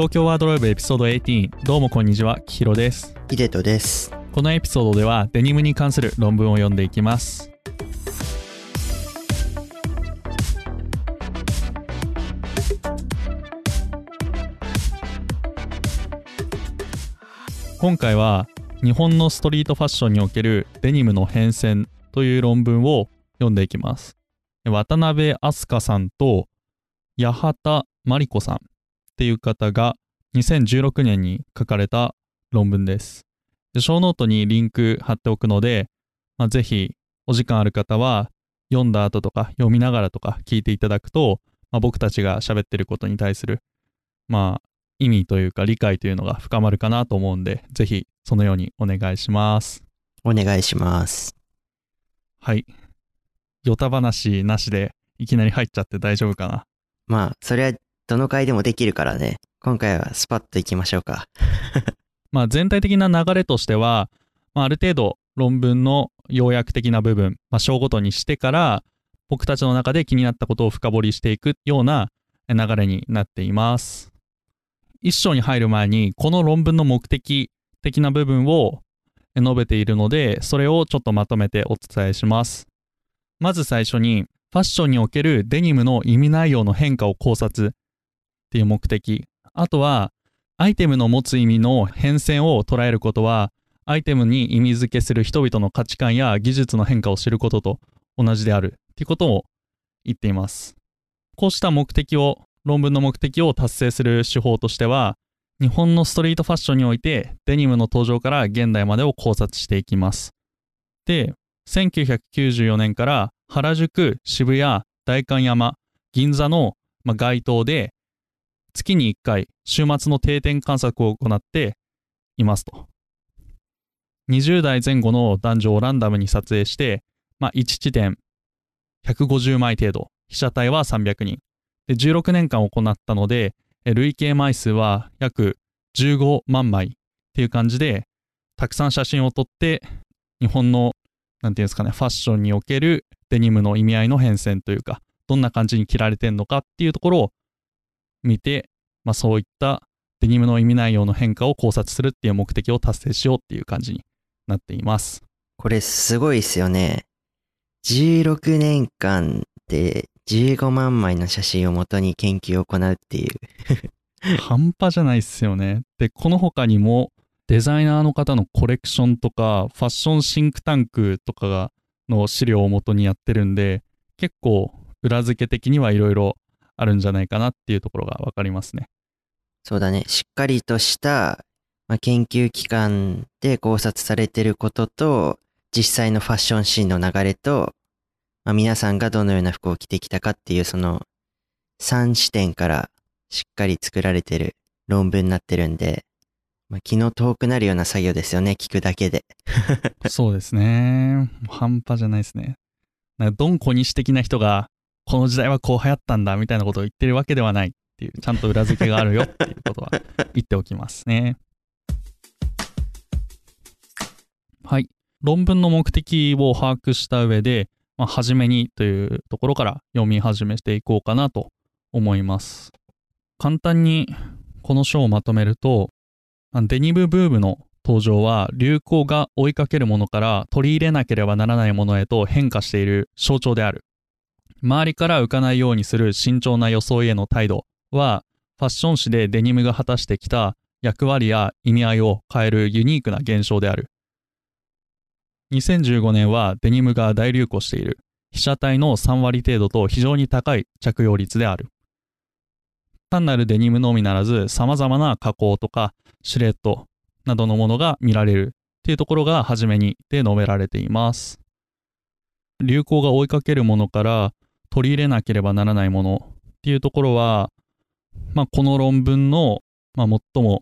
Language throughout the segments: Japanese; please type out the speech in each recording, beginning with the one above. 東京ワードローブエピソード18、どうもこんにちは、きひろです。いでとです。このエピソードではデニムに関する論文を読んでいきます。今回は日本のストリートファッションにおけるデニムの変遷という論文を読んでいきます。渡辺飛鳥さんと八幡真理子さんっていう方が2016年に書かれた論文です。ショーノートにリンク貼っておくので、ぜひお時間ある方は読んだ後とか読みながらとか聞いていただくと、僕たちが喋ってることに対する意味というか理解というのが深まるかなと思うんで、ぜひそのようにお願いします。お願いします。はい。ヨタ話なしでいきなり入っちゃって大丈夫かな。それはどの回でもできるからね。今回はスパッといきましょうか。全体的な流れとしては、ある程度論文の要約的な部分、章ごとにしてから僕たちの中で気になったことを深掘りしていくような流れになっています。一章に入る前にこの論文の目的的な部分を述べているので、それをちょっとまとめてお伝えします。まず最初にファッションにおけるデニムの意味内容の変化を考察っていう目的、あとはアイテムの持つ意味の変遷を捉えることはアイテムに意味付けする人々の価値観や技術の変化を知ることと同じであるっていうことを言っています。こうした論文の目的を達成する手法としては、日本のストリートファッションにおいてデニムの登場から現代までを考察していきます。で、1994年から原宿、渋谷、代官山、銀座の街頭で月に1回週末の定点観察を行っていますと。20代前後の男女をランダムに撮影して、1地点150枚程度、被写体は300人で16年間行ったので、累計枚数は約15万枚っていう感じで、たくさん写真を撮って日本のファッションにおけるデニムの意味合いの変遷というか、どんな感じに着られてんのかっていうところを見て、そういったデニムの意味内容の変化を考察するっていう目的を達成しようっていう感じになっています。これすごいですよね。16年間で15万枚の写真をもとに研究を行うっていう半端じゃないっすよね。で、この他にもデザイナーの方のコレクションとかファッションシンクタンクとかの資料をもとにやってるんで、結構裏付け的にはいろいろあるんじゃないかなっていうところが分かりますね。そうだね。しっかりとした研究機関で考察されてることと、実際のファッションシーンの流れと、皆さんがどのような服を着てきたかっていう、その3視点からしっかり作られてる論文になってるんで、気の遠くなるような作業ですよね、聞くだけでそうですね。半端じゃないですね。ドン小西的な人がこの時代はこう流行ったんだみたいなことを言ってるわけではないっていう、ちゃんと裏付けがあるよっていうことは言っておきますね。はい。論文の目的を把握した上で、初めにというところから読み始めていこうかなと思います。簡単にこの章をまとめると、デニムブームの登場は流行が追いかけるものから取り入れなければならないものへと変化している象徴である。周りから浮かないようにする慎重な装いへの態度は、ファッション誌でデニムが果たしてきた役割や意味合いを変えるユニークな現象である。2015年はデニムが大流行している。被写体の3割程度と非常に高い着用率である。単なるデニムのみならず、様々な加工とかシルエットなどのものが見られるっていうところが初めにで述べられています。流行が追いかけるものから取り入れなければならないものっていうところは、この論文の最も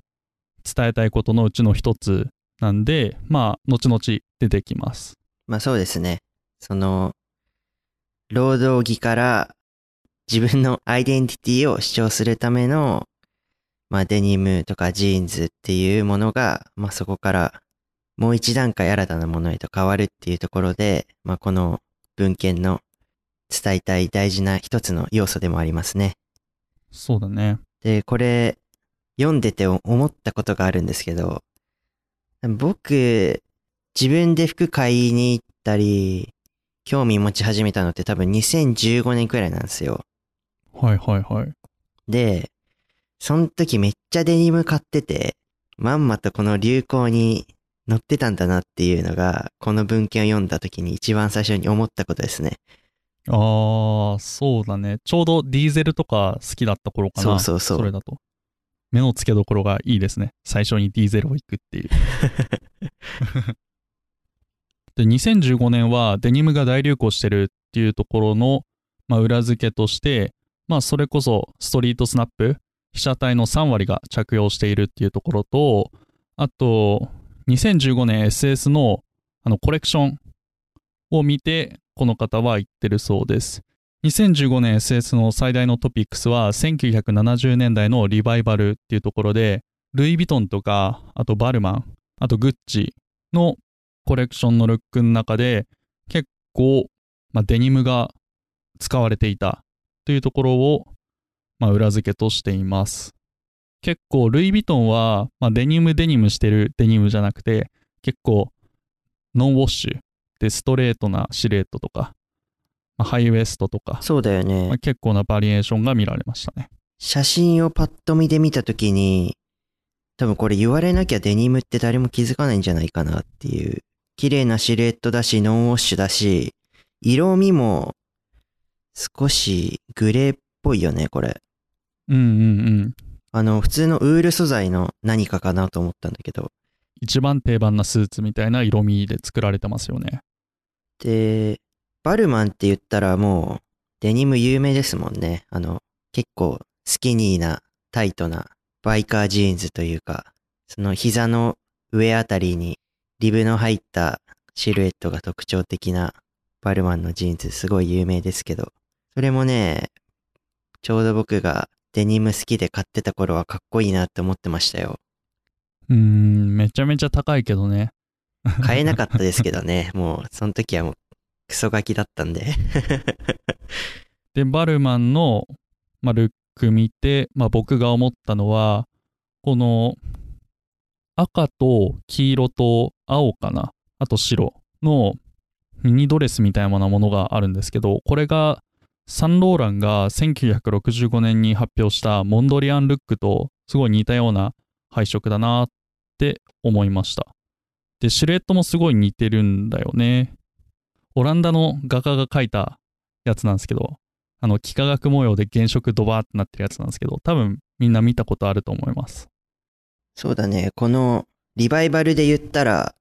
伝えたいことのうちの一つなんで、後々出てきます。そうですね。その、労働着から自分のアイデンティティを主張するための、デニムとかジーンズっていうものが、そこからもう一段階新たなものへと変わるっていうところで、この文献の伝えたい大事な一つの要素でもありますね。そうだね。で、これ、読んでて思ったことがあるんですけど、僕、自分で服買いに行ったり、興味持ち始めたのって多分2015年くらいなんですよ。はいはいはい。で、その時めっちゃデニム買ってて、まんまとこの流行に乗ってたんだなっていうのが、この文献を読んだ時に一番最初に思ったことですね。ああ、そうだね。ちょうどディーゼルとか好きだった頃かな。そうそうそう。それだと。目の付けどころがいいですね。最初にディーゼルを行くっていう。で、2015年はデニムが大流行してるっていうところの、裏付けとして、それこそストリートスナップ、被写体の3割が着用しているっていうところと、あと、2015年 SS の、コレクションを見て、この方は言ってるそうです。2015年 SS の最大のトピックスは1970年代のリバイバルっていうところで、ルイ・ヴィトンとか、あとバルマン、あとグッチのコレクションのルックの中で結構、デニムが使われていたというところを、裏付けとしています。結構ルイ・ヴィトンは、デニムしてるデニムじゃなくて、結構ノンウォッシュでストレートなシルエットとか、ハイウエストとか、そうだよね、結構なバリエーションが見られましたね。写真をパッと見で見たときに、多分これ言われなきゃデニムって誰も気づかないんじゃないかなっていう、綺麗なシルエットだし、ノンウォッシュだし、色味も少しグレーっぽいよね、これ。うんうんうん。普通のウール素材の何かかなと思ったんだけど、一番定番なスーツみたいな色味で作られてますよね。で、バルマンって言ったらもうデニム有名ですもんね。結構スキニーなタイトなバイカージーンズというか、その膝の上あたりにリブの入ったシルエットが特徴的なバルマンのジーンズ、すごい有名ですけど、それもね、ちょうど僕がデニム好きで買ってた頃はかっこいいなって思ってましたよ。めちゃめちゃ高いけどね。買えなかったですけどね。もうその時はもうクソガキだったんでで、バルマンの、ルック見て、僕が思ったのは、この赤と黄色と青かな、あと白のミニドレスみたいなものがあるんですけど、これがサンローランが1965年に発表したモンドリアンルックとすごい似たような配色だなって思いました。で、シルエットもすごい似てるんだよね。オランダの画家が描いたやつなんですけど、幾何学模様で原色ドバーってなってるやつなんですけど、多分みんな見たことあると思います。そうだね。このリバイバルで言ったら、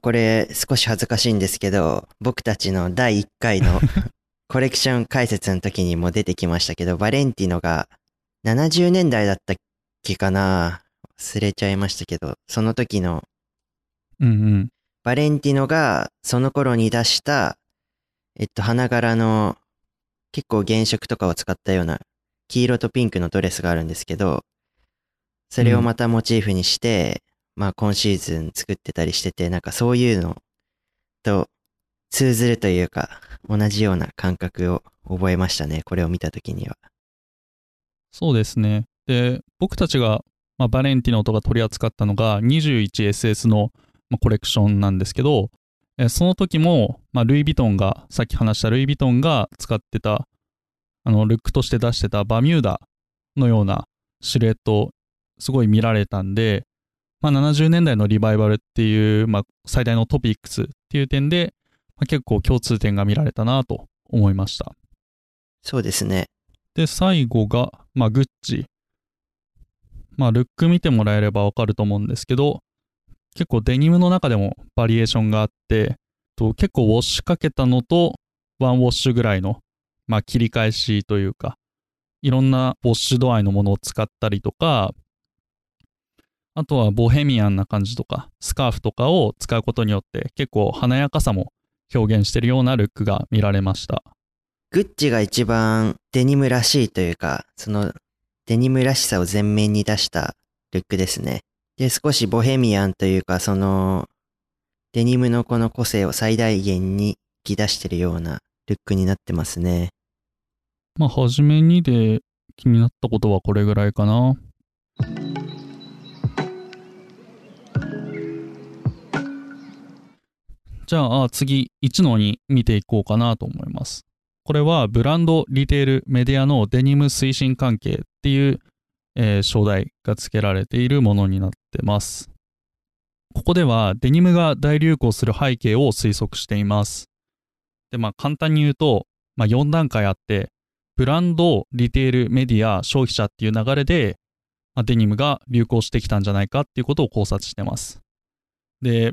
これ少し恥ずかしいんですけど、僕たちの第1回のコレクション解説の時にも出てきましたけど、バレンティノが70年代だったっけかな、忘れちゃいましたけど、その時の、バレンティノがその頃に出した、花柄の結構原色とかを使ったような黄色とピンクのドレスがあるんですけど、それをまたモチーフにして、今シーズン作ってたりしてて、なんかそういうのと通ずるというか、同じような感覚を覚えましたね、これを見た時には。そうですね。で、僕たちがバレンティノとか取り扱ったのが 21SS のコレクションなんですけど、その時も、さっき話したルイ・ヴィトンが使ってた、ルックとして出してたバミューダのようなシルエット、すごい見られたんで、70年代のリバイバルっていう、最大のトピックスっていう点で、結構共通点が見られたなと思いました。そうですね。で、最後が、グッチ。ルック見てもらえればわかると思うんですけど、結構デニムの中でもバリエーションがあって、結構ウォッシュかけたのと、ワンウォッシュぐらいの、切り返しというか、いろんなウォッシュ度合いのものを使ったりとか、あとはボヘミアンな感じとか、スカーフとかを使うことによって、結構華やかさも表現してるようなルックが見られました。グッチが一番デニムらしいというか、そのデニムらしさを前面に出したルックですね。で、少しボヘミアンというか、そのデニムのこの個性を最大限に引き出してるようなルックになってますね。初めにで気になったことはこれぐらいかな。じゃあ次 1-2 見ていこうかなと思います。これはブランド、リテール、メディアのデニム推進関係っていう、章題が付けられているものになってます。ここではデニムが大流行する背景を推測しています。で、簡単に言うと、4段階あって、ブランド、リテール、メディア、消費者っていう流れで、デニムが流行してきたんじゃないかっていうことを考察してます。で、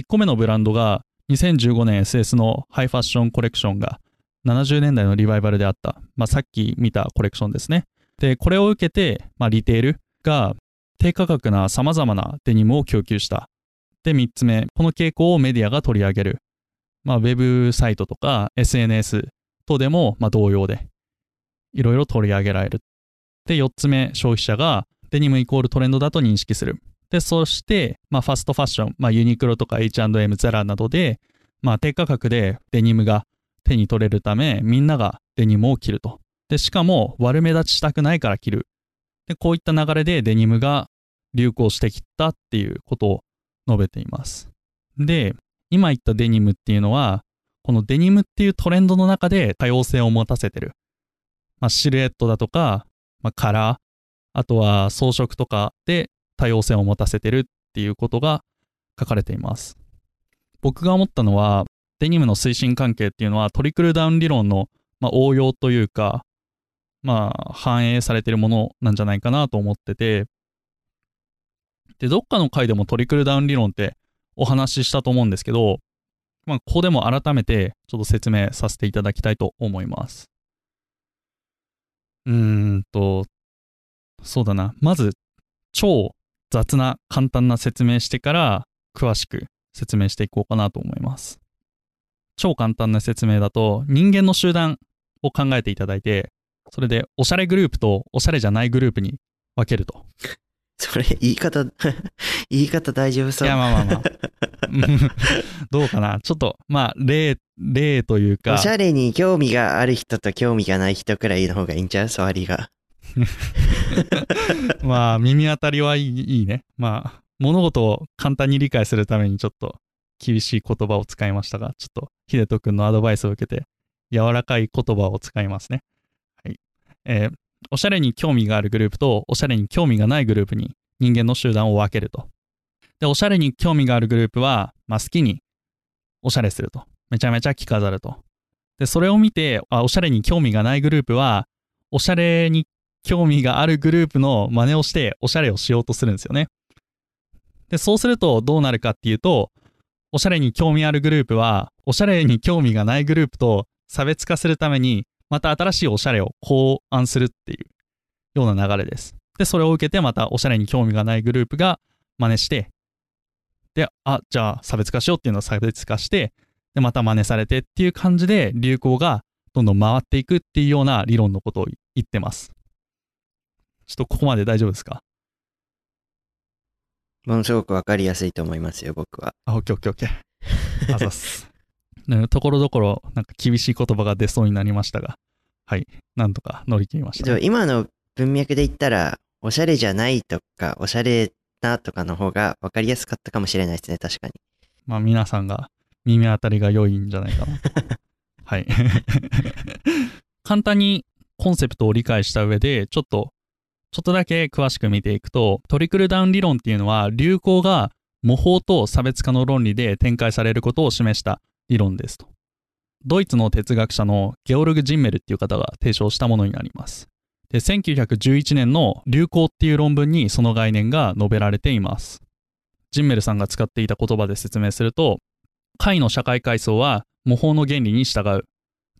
1個目のブランドが2015年 SS のハイファッションコレクションが70年代のリバイバルであった、さっき見たコレクションですね。で、これを受けて、リテールが低価格な様々なデニムを供給した。で、3つ目、この傾向をメディアが取り上げる。ウェブサイトとか SNS とでも同様で、いろいろ取り上げられる。で、4つ目、消費者がデニムイコールトレンドだと認識する。で、そして、ファストファッション、ユニクロとか H&M、ザラなどで、低価格でデニムが手に取れるため、みんながデニムを着ると。で、しかも悪目立ちしたくないから着る。で、こういった流れでデニムが流行してきたっていうことを述べています。で、今言ったデニムっていうのは、このデニムっていうトレンドの中で多様性を持たせてる。シルエットだとか、カラー、あとは装飾とかで多様性を持たせてるっていうことが書かれています。僕が思ったのは、デニムの推進関係っていうのはトリクルダウン理論の応用というか、反映されているものなんじゃないかなと思ってて、で、どっかの回でもトリクルダウン理論ってお話ししたと思うんですけど、ここでも改めてちょっと説明させていただきたいと思います。そうだな。まず、超雑な簡単な説明してから、詳しく説明していこうかなと思います。超簡単な説明だと、人間の集団を考えていただいて、それでおしゃれグループとおしゃれじゃないグループに分けると。それ、言い方大丈夫そう。いや、どうかな。ちょっと、例というか。おしゃれに興味がある人と興味がない人くらいの方がいいんちゃう？触りが。耳当たりはいいね。物事を簡単に理解するためにちょっと厳しい言葉を使いましたが、ちょっと、秀人くんのアドバイスを受けて、柔らかい言葉を使いますね。はい。おしゃれに興味があるグループとおしゃれに興味がないグループに人間の集団を分けると。で、おしゃれに興味があるグループは、好きにおしゃれすると。めちゃめちゃ着飾ると。で、それを見て、おしゃれに興味がないグループは、おしゃれに興味があるグループの真似をしておしゃれをしようとするんですよね。で、そうするとどうなるかっていうと、おしゃれに興味あるグループは、おしゃれに興味がないグループと差別化するために、また新しいおしゃれを考案するっていうような流れです。で、それを受けてまたおしゃれに興味がないグループが真似して、で、じゃあ差別化しようっていうのを差別化して、で、また真似されてっていう感じで流行がどんどん回っていくっていうような理論のことを言ってます。ちょっとここまで大丈夫ですか？ものすごくわかりやすいと思いますよ、僕は。OKOKOK。あざっす。ところどころなんか厳しい言葉が出そうになりましたが、はい、なんとか乗り切りました、ね。今の文脈で言ったら、おしゃれじゃないとか、おしゃれなとかの方が分かりやすかったかもしれないですね、確かに。皆さんが耳当たりが良いんじゃないかな。はい。簡単にコンセプトを理解した上で、ちょっとだけ詳しく見ていくと、トリクルダウン理論っていうのは、流行が模倣と差別化の論理で展開されることを示した理論ですと。ドイツの哲学者のゲオルグ・ジンメルっていう方が提唱したものになります。で、1911年の流行っていう論文にその概念が述べられています。ジンメルさんが使っていた言葉で説明すると、下位の社会階層は模倣の原理に従う。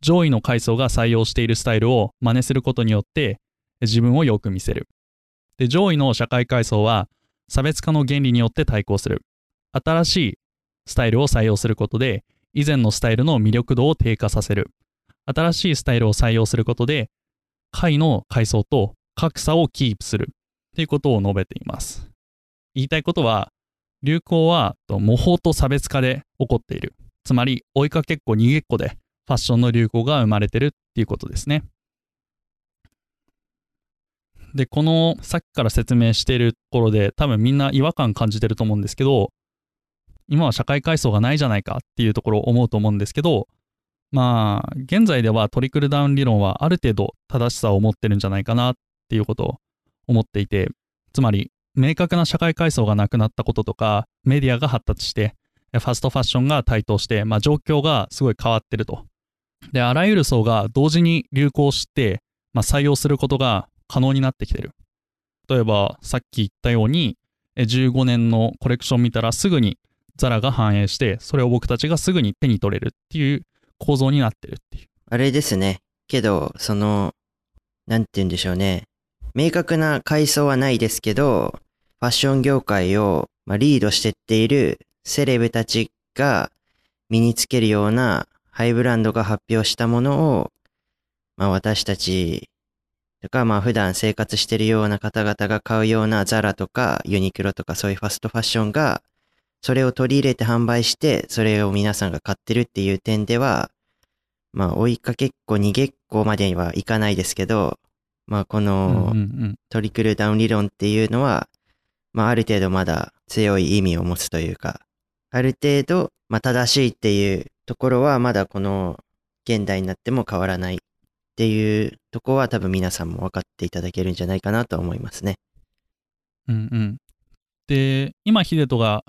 上位の階層が採用しているスタイルを真似することによって自分をよく見せる。で、上位の社会階層は差別化の原理によって対抗する。新しいスタイルを採用することで以前のスタイルの魅力度を低下させる。新しいスタイルを採用することで、下位の階層と格差をキープする。ということを述べています。言いたいことは、流行は模倣と差別化で起こっている。つまり、追いかけっこ逃げっこでファッションの流行が生まれてるっていうことですね。で、このさっきから説明しているところで、多分みんな違和感感じてると思うんですけど、今は社会階層がないじゃないかっていうところを思うと思うんですけど、まあ現在ではトリクルダウン理論はある程度正しさを持ってるんじゃないかなっていうことを思っていて、つまり明確な社会階層がなくなったこととか、メディアが発達してファストファッションが台頭して、まあ、状況がすごい変わってると。で、あらゆる層が同時に流行して、まあ、採用することが可能になってきてる。例えばさっき言ったように15年のコレクション見たらすぐにザラが反映して、それを僕たちがすぐに手に取れるっていう構造になってるっていう。あれですね。けどそのなんて言うんでしょうね、明確な階層はないですけど、ファッション業界をリードしてっているセレブたちが身につけるようなハイブランドが発表したものを、まあ、私たちとか、まあ普段生活してるような方々が買うようなザラとかユニクロとかそういうファストファッションがそれを取り入れて販売して、それを皆さんが買ってるっていう点では、まあ追いかけっこ逃げっこまではいかないですけど、まあこのトリクルダウン理論っていうのは、まあある程度まだ強い意味を持つというか、ある程度まあ正しいっていうところはまだこの現代になっても変わらないっていうとこは多分皆さんも分かっていただけるんじゃないかなと思いますね。うんうん。で、今ヒデトが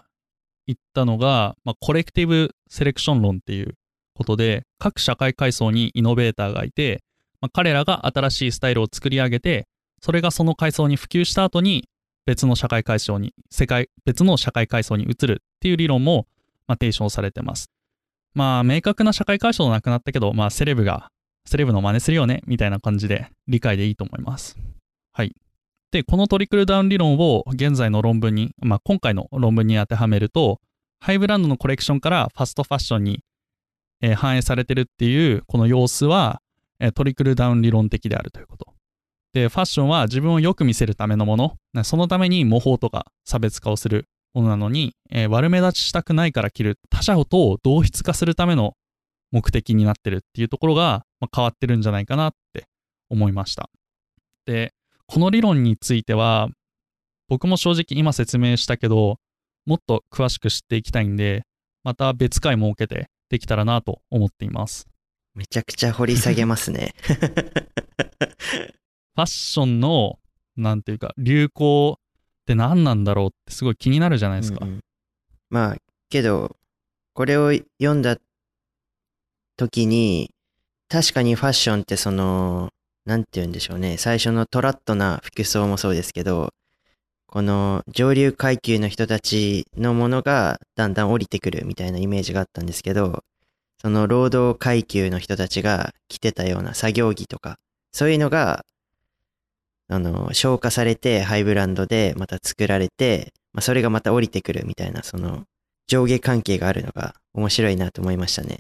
言ったのが、まあ、コレクティブセレクション論っていうことで、各社会階層にイノベーターがいて、まあ、彼らが新しいスタイルを作り上げて、それがその階層に普及した後に別の社会階層に移るっていう理論も、まあ、提唱されてます。まあ明確な社会階層なくなったけど、まあセレブの真似するよねみたいな感じで理解でいいと思います。はい。で、このトリクルダウン理論を現在の論文に、まあ、今回の論文に当てはめると、ハイブランドのコレクションからファストファッションに、反映されてるっていうこの様子は、トリクルダウン理論的であるということ。で、ファッションは自分をよく見せるためのもの、そのために模倣とか差別化をするものなのに、悪目立ちしたくないから着る、他者とを同質化するための目的になってるっていうところが、まあ、変わってるんじゃないかなって思いました。で、この理論については僕も正直今説明したけど、もっと詳しく知っていきたいんで、また別回設けてできたらなと思っています。めちゃくちゃ掘り下げますね。ファッションのなんていうか流行って何なんだろうってすごい気になるじゃないですか。うんうん、まあけどこれを読んだ時に、確かにファッションってそのなんて言うんでしょうね、最初のトラットな服装もそうですけど、この上流階級の人たちのものがだんだん降りてくるみたいなイメージがあったんですけど、その労働階級の人たちが着てたような作業着とかそういうのが消化されて、ハイブランドでまた作られて、まあ、それがまた降りてくるみたいな、その上下関係があるのが面白いなと思いましたね。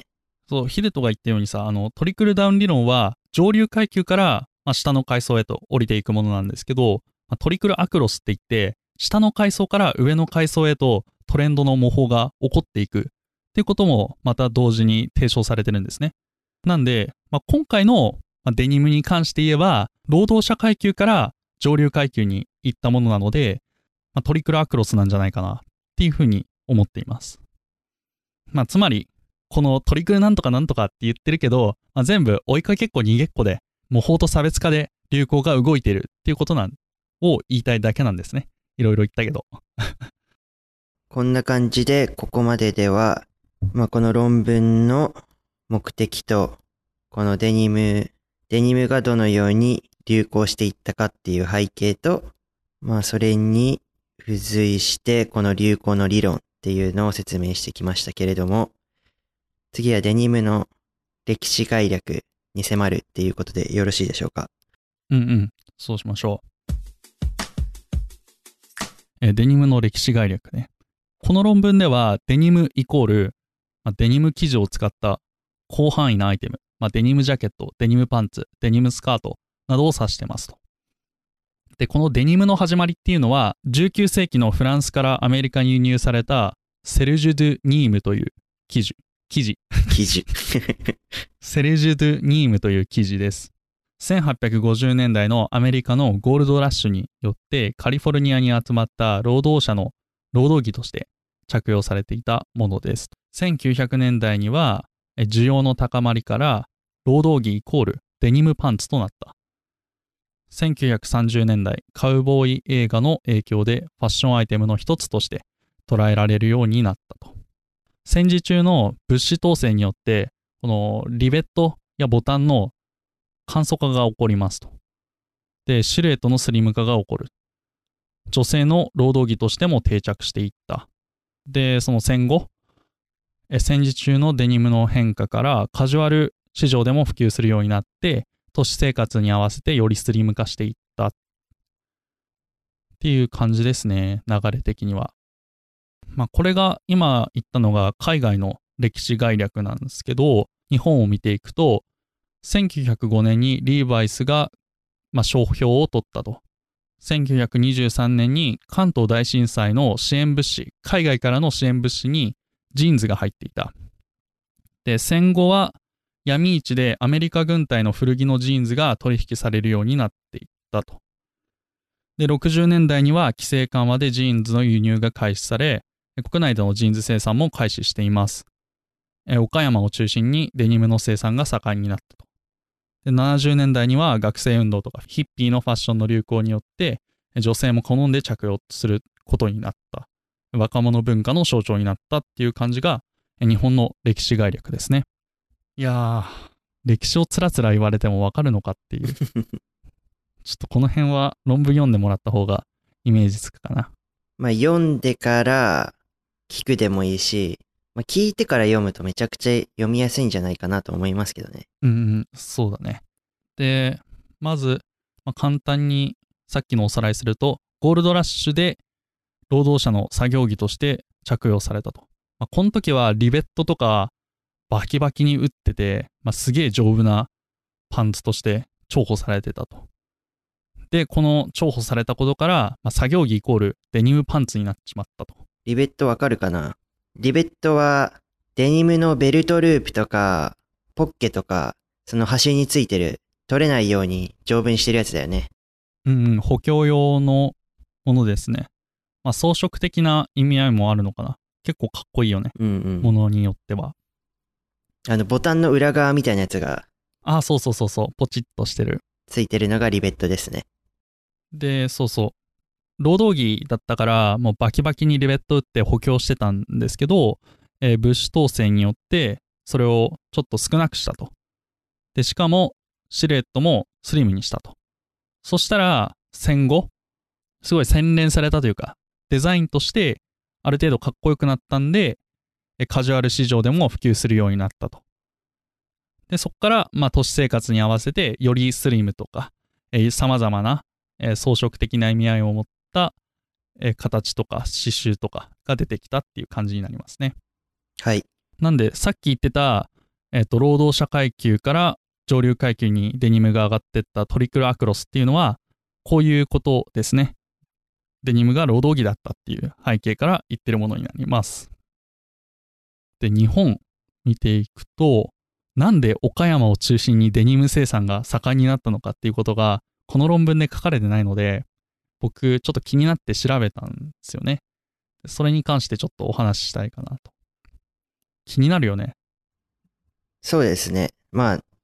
そう、ヒデトが言ったようにさ、トリクルダウン理論は上流階級から、まあ、下の階層へと降りていくものなんですけど、まあ、トリクルアクロスって言って下の階層から上の階層へとトレンドの模倣が起こっていくっていうこともまた同時に提唱されてるんですね。なんで、まあ、今回のデニムに関して言えば労働者階級から上流階級に行ったものなので、まあ、トリクルアクロスなんじゃないかなっていうふうに思っています。まあ、つまりこのトリクルなんとかなんとかって言ってるけど、まあ、全部追いかけっこ逃げっこで模倣と差別化で流行が動いてるっていうことを言いたいだけなんですね。いろいろ言ったけどこんな感じでここまででは、まあ、この論文の目的とこのデニムがどのように流行していったかっていう背景と、まあ、それに付随してこの流行の理論っていうのを説明してきましたけれども、次はデニムの歴史概略に迫るっていうことでよろしいでしょうか。うんうん、そうしましょう。デニムの歴史概略ね。この論文ではデニムイコール、まあ、デニム生地を使った広範囲なアイテム、まあ、デニムジャケット、デニムパンツ、デニムスカートなどを指してますと。で、このデニムの始まりっていうのは19世紀のフランスからアメリカに輸入されたセルジュ・ドゥ・ニームという生地セルジュ・ドゥ・ニームという生地です。1850年代のアメリカのゴールドラッシュによってカリフォルニアに集まった労働者の労働着として着用されていたものです。1900年代には需要の高まりから労働着イコールデニムパンツとなった。1930年代、カウボーイ映画の影響でファッションアイテムの一つとして捉えられるようになったと。戦時中の物資統制によって、このリベットやボタンの簡素化が起こりますと。で、シルエットのスリム化が起こる。女性の労働着としても定着していった。で、その戦後、戦時中のデニムの変化からカジュアル市場でも普及するようになって、都市生活に合わせてよりスリム化していったっていう感じですね、流れ的には。まあこれが今言ったのが海外の歴史概略なんですけど、日本を見ていくと、1905年にリーバイスが商標を取ったと。1923年に関東大震災の支援物資、海外からの支援物資にジーンズが入っていた。で、戦後は闇市でアメリカ軍隊の古着のジーンズが取引されるようになっていったと。で、60年代には規制緩和でジーンズの輸入が開始され、国内でのジーンズ生産も開始しています。岡山を中心にデニムの生産が盛んになったと。で、70年代には学生運動とかヒッピーのファッションの流行によって女性も好んで着用することになった。若者文化の象徴になったっていう感じが日本の歴史概略ですね。いやー、歴史をつらつら言われてもわかるのかっていう。ちょっとこの辺は論文読んでもらった方がイメージつくかな。まあ読んでから聞くでもいいし、聞いてから読むとめちゃくちゃ読みやすいんじゃないかなと思いますけどね。うん、そうだね。で、まず、簡単にさっきのおさらいすると、ゴールドラッシュで労働者の作業着として着用されたと。この時はリベットとかバキバキに打ってて、すげえ丈夫なパンツとして重宝されてたと。で、この重宝されたことから、作業着イコールデニムパンツになっちまったと。リベットわかるかな？リベットはデニムのベルトループとかポッケとか、その端についてる取れないように丈夫にしてるやつだよね。うん、補強用のものですね。装飾的な意味合いもあるのかな。結構かっこいいよね。ものによっては。ボタンの裏側みたいなやつが。ああ、そうそうそうそう。ポチッとしてる。ついてるのがリベットですね。で、そうそう。労働着だったから、もうバキバキにリベット打って補強してたんですけど、物資統制によって、それをちょっと少なくしたと。で、しかも、シルエットもスリムにしたと。そしたら、戦後、すごい洗練されたというか、デザインとして、ある程度かっこよくなったんで、カジュアル市場でも普及するようになったと。で、そこから、都市生活に合わせて、よりスリムとか、様々な、装飾的な意味合いを持った、形とか刺繍とかが出てきたっていう感じになりますね。はい。なんで、さっき言ってた、労働者階級から上流階級にデニムが上がってったトリクルアクロスっていうのは、こういうことですね。デニムが労働着だったっていう背景から言ってるものになります。で、日本見ていくと、なんで岡山を中心にデニム生産が盛んになったのかっていうことが、この論文で書かれてないので、僕ちょっと気になって調べたんですよね。それに関してちょっとお話ししたいかなと。気になるよね。そうですね。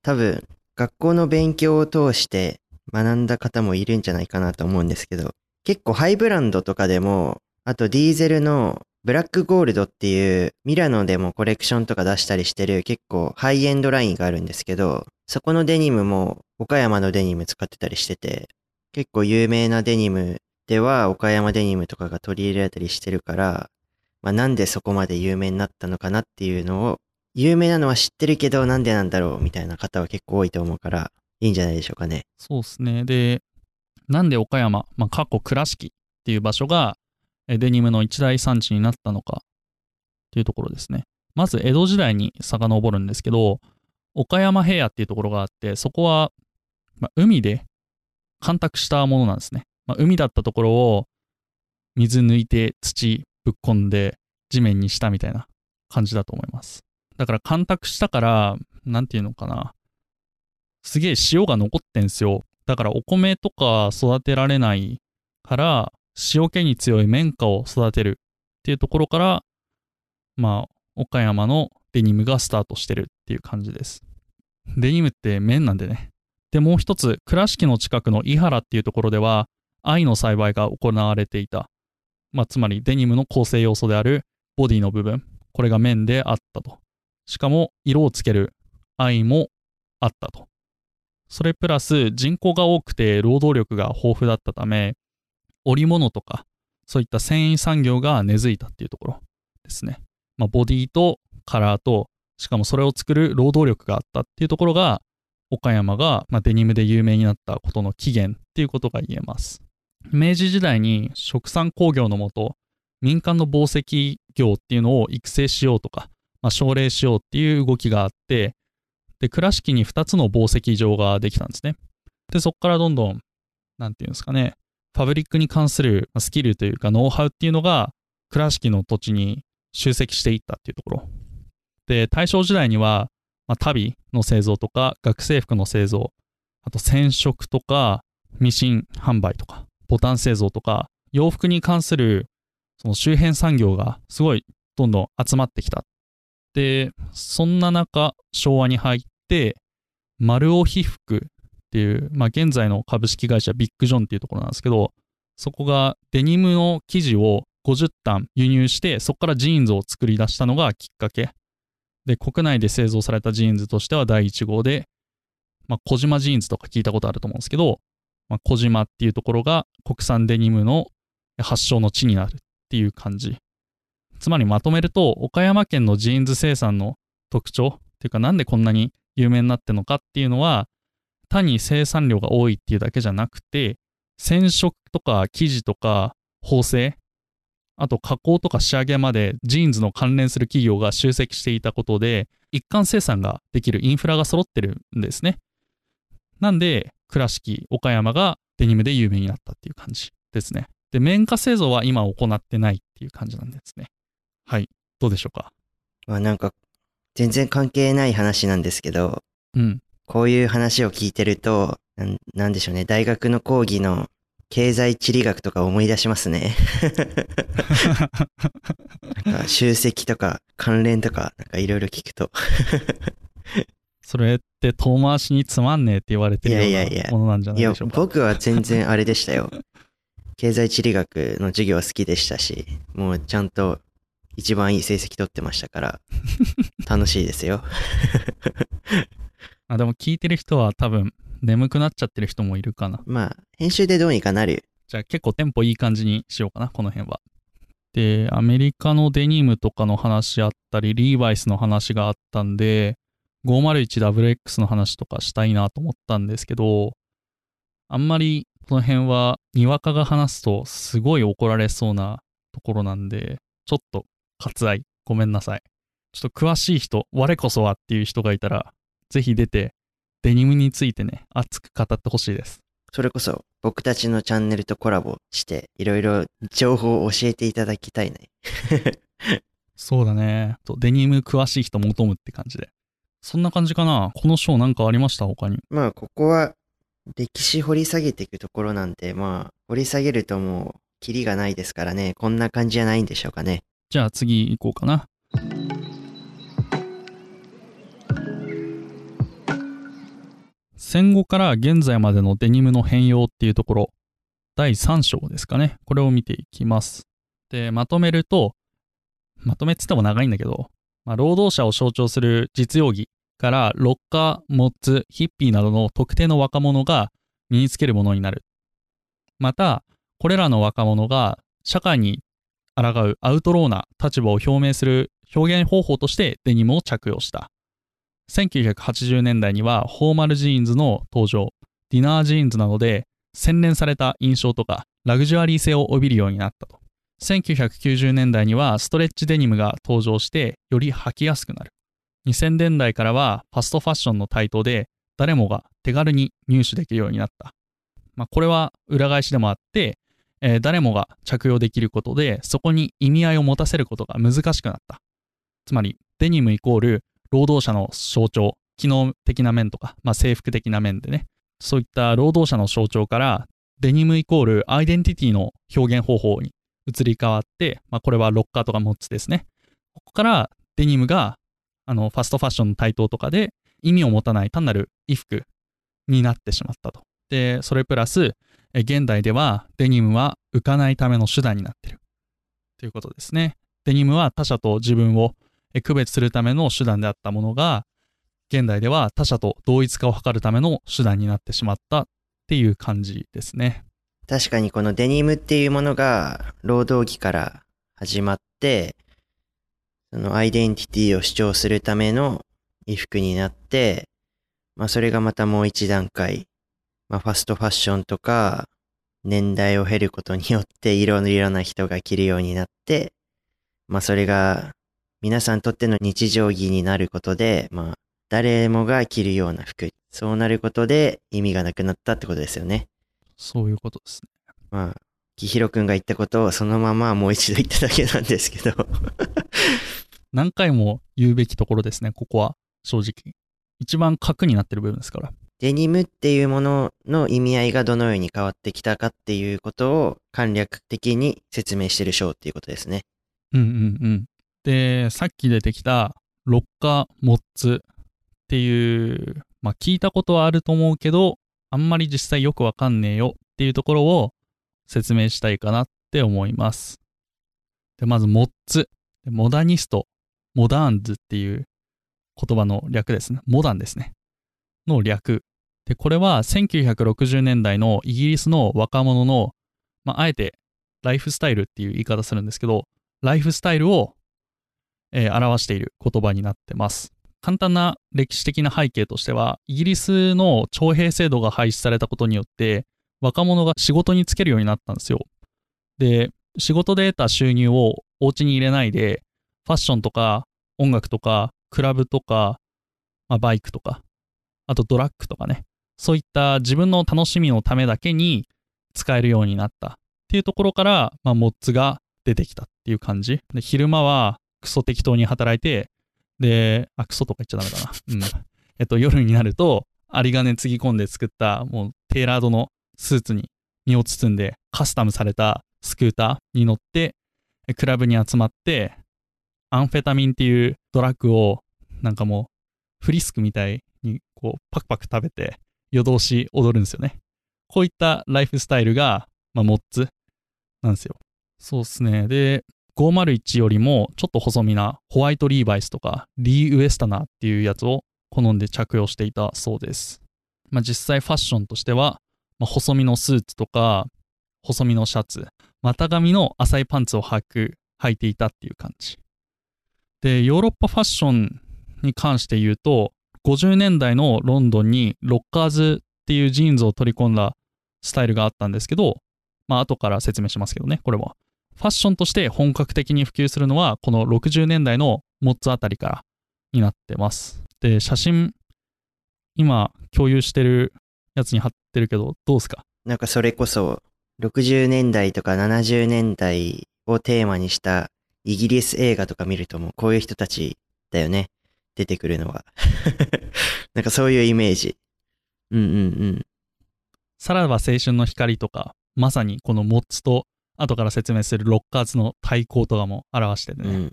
多分学校の勉強を通して学んだ方もいるんじゃないかなと思うんですけど、結構ハイブランドとかでも、あとディーゼルのブラックゴールドっていうミラノでもコレクションとか出したりしてる結構ハイエンドラインがあるんですけど、そこのデニムも岡山のデニム使ってたりしてて、結構有名なデニムでは岡山デニムとかが取り入れられたりしてるから、なんでそこまで有名になったのかなっていうのを、有名なのは知ってるけどなんでなんだろうみたいな方は結構多いと思うから、いいんじゃないでしょうかね。そうですね。で、なんで岡山、過去倉敷っていう場所がデニムの一大産地になったのかっていうところですね。まず江戸時代に遡るんですけど、岡山平野っていうところがあって、そこは、海で干拓したものなんですね。海だったところを水抜いて土ぶっこんで地面にしたみたいな感じだと思います。だから干拓したから、なんていうのかな。すげえ塩が残ってんすよ。だからお米とか育てられないから、塩気に強い綿花を育てるっていうところからまあ、岡山のデニムがスタートしてるっていう感じです。デニムって綿なんでね。で、もう一つ、倉敷の近くの伊原っていうところでは、藍の栽培が行われていた。まあ、つまりデニムの構成要素であるボディの部分、これが綿であったと。しかも、色をつける藍もあったと。それプラス、人口が多くて労働力が豊富だったため、織物とか、そういった繊維産業が根付いたっていうところですね。まあ、ボディとカラーと、しかもそれを作る労働力があったっていうところが、岡山がデニムで有名になったことの起源っていうことが言えます。明治時代に殖産興業のもと、民間の紡績業っていうのを育成しようとか、奨励しようっていう動きがあって、で、倉敷に2つの紡績場ができたんですね。で、そこからどんどん、なんていうんですかね、ファブリックに関するスキルというかノウハウっていうのが倉敷の土地に集積していったっていうところ。で、大正時代には、足袋の製造とか学生服の製造、あと染色とかミシン販売とかボタン製造とか洋服に関するその周辺産業がすごいどんどん集まってきた。で、そんな中昭和に入って丸尾被服っていう、現在の株式会社ビッグジョンっていうところなんですけど、そこがデニムの生地を50単輸入して、そこからジーンズを作り出したのがきっかけで、国内で製造されたジーンズとしては第1号で、小島ジーンズとか聞いたことあると思うんですけど、小島っていうところが国産デニムの発祥の地になるっていう感じ。つまりまとめると、岡山県のジーンズ生産の特徴っていうか、なんでこんなに有名になってるのかっていうのは、単に生産量が多いっていうだけじゃなくて、染色とか生地とか縫製、あと加工とか仕上げまでジーンズの関連する企業が集積していたことで、一貫生産ができるインフラが揃ってるんですね。なんで倉敷、岡山がデニムで有名になったっていう感じですね。で、綿花製造は今行ってないっていう感じなんですね。はい、どうでしょうか。なんか全然関係ない話なんですけど、こういう話を聞いてると、なんでしょうね、大学の講義の経済地理学とか思い出しますね。なんか集積とか関連とかなんかいろいろ聞くと。それって遠回しにつまんねえって言われてるようなものなんじゃないでしょうか。いや、僕は全然あれでしたよ。経済地理学の授業好きでしたし、もうちゃんと一番いい成績取ってましたから、楽しいですよ。でも聞いてる人は多分、眠くなっちゃってる人もいるかな。編集でどうにかなる。じゃあ結構テンポいい感じにしようかな、この辺は。で、アメリカのデニムとかの話あったり、リーバイスの話があったんで、501WX の話とかしたいなと思ったんですけど、あんまりこの辺はにわかが話すとすごい怒られそうなところなんで、ちょっと割愛、ごめんなさい。ちょっと詳しい人、我こそはっていう人がいたら、ぜひ出て、デニムについてね、熱く語ってほしいです。それこそ僕たちのチャンネルとコラボしていろいろ情報を教えていただきたいね。そうだね。デニム詳しい人求むって感じで。そんな感じかな。この章なんかありました他に。ここは歴史掘り下げていくところなんで、掘り下げるともうキリがないですからね。こんな感じじゃないんでしょうかね。じゃあ次行こうかな。戦後から現在までのデニムの変容っていうところ、第3章ですかね。これを見ていきます。で、まとめると、まとめつっても長いんだけど、労働者を象徴する実用着からロッカー、モッズ、ヒッピーなどの特定の若者が身につけるものになる。また、これらの若者が社会に抗うアウトローな立場を表明する表現方法としてデニムを着用した。1980年代にはフォーマルジーンズの登場、ディナージーンズなどで洗練された印象とかラグジュアリー性を帯びるようになったと。1990年代にはストレッチデニムが登場してより履きやすくなる。2000年代からはファストファッションの台頭で誰もが手軽に入手できるようになった。これは裏返しでもあって、誰もが着用できることでそこに意味合いを持たせることが難しくなった。つまりデニムイコール労働者の象徴、機能的な面とか、制服的な面でね、そういった労働者の象徴からデニムイコールアイデンティティの表現方法に移り変わって、これはロッカーとかモッツですね。ここからデニムがファストファッションの台頭とかで意味を持たない単なる衣服になってしまったと。で、それプラス現代ではデニムは浮かないための手段になってるということですね。デニムは他者と自分を区別するための手段であったものが、現代では他者と同一化を図るための手段になってしまったっていう感じですね。確かにこのデニムっていうものが労働期から始まって、そのアイデンティティを主張するための衣服になって、それがまたもう一段階、ファストファッションとか年代を経ることによっていろいろな人が着るようになって、それが皆さんにとっての日常着になることで、誰もが着るような服、そうなることで意味がなくなったってことですよね。そういうことですね。きひろくんが言ったことをそのままもう一度言っただけなんですけど何回も言うべきところですね。ここは正直一番核になってる部分ですから、デニムっていうものの意味合いがどのように変わってきたかっていうことを簡略的に説明してる章っていうことですね。で、さっき出てきた六花モッツっていう、聞いたことはあると思うけどあんまり実際よくわかんねえよっていうところを説明したいかなって思います。で、まずモッツ、モダニスト、モダーンズっていう言葉の略ですね。モダンですねの略で、これは1960年代のイギリスの若者の、あえてライフスタイルっていう言い方するんですけど、ライフスタイルを、表している言葉になってます。簡単な歴史的な背景としては、イギリスの徴兵制度が廃止されたことによって若者が仕事に就けるようになったんですよ。で、仕事で得た収入をお家に入れないで、ファッションとか音楽とかクラブとか、バイクとか、あとドラッグとかね、そういった自分の楽しみのためだけに使えるようになったっていうところから、モッツが出てきたっていう感じで、昼間はクソ適当に働いて、で、クソとか言っちゃダメだな、夜になると有り金つぎ込んで作ったもうテーラードのスーツに身を包んで、カスタムされたスクーターに乗ってクラブに集まって、アンフェタミンっていうドラッグをなんかもうフリスクみたいにこうパクパク食べて夜通し踊るんですよね。こういったライフスタイルが、モッツなんですよ。そうですね。で、501よりもちょっと細身なホワイトリーバイスとかリーウエスタナーっていうやつを好んで着用していたそうです。実際ファッションとしては、細身のスーツとか細身のシャツ、股上の浅いパンツを履いていたっていう感じで、ヨーロッパファッションに関して言うと、50年代のロンドンにロッカーズっていうジーンズを取り込んだスタイルがあったんですけど、後から説明しますけどね。これはファッションとして本格的に普及するのはこの60年代のモッツあたりからになってます。で、写真今共有してるやつに貼ってるけどどうですか？なんかそれこそ60年代とか70年代をテーマにしたイギリス映画とか見ると、もうこういう人たちだよね、出てくるのはなんかそういうイメージ。さらば青春の光とか、まさにこのモッツと後から説明するロッカーズの対抗とかも表しててね、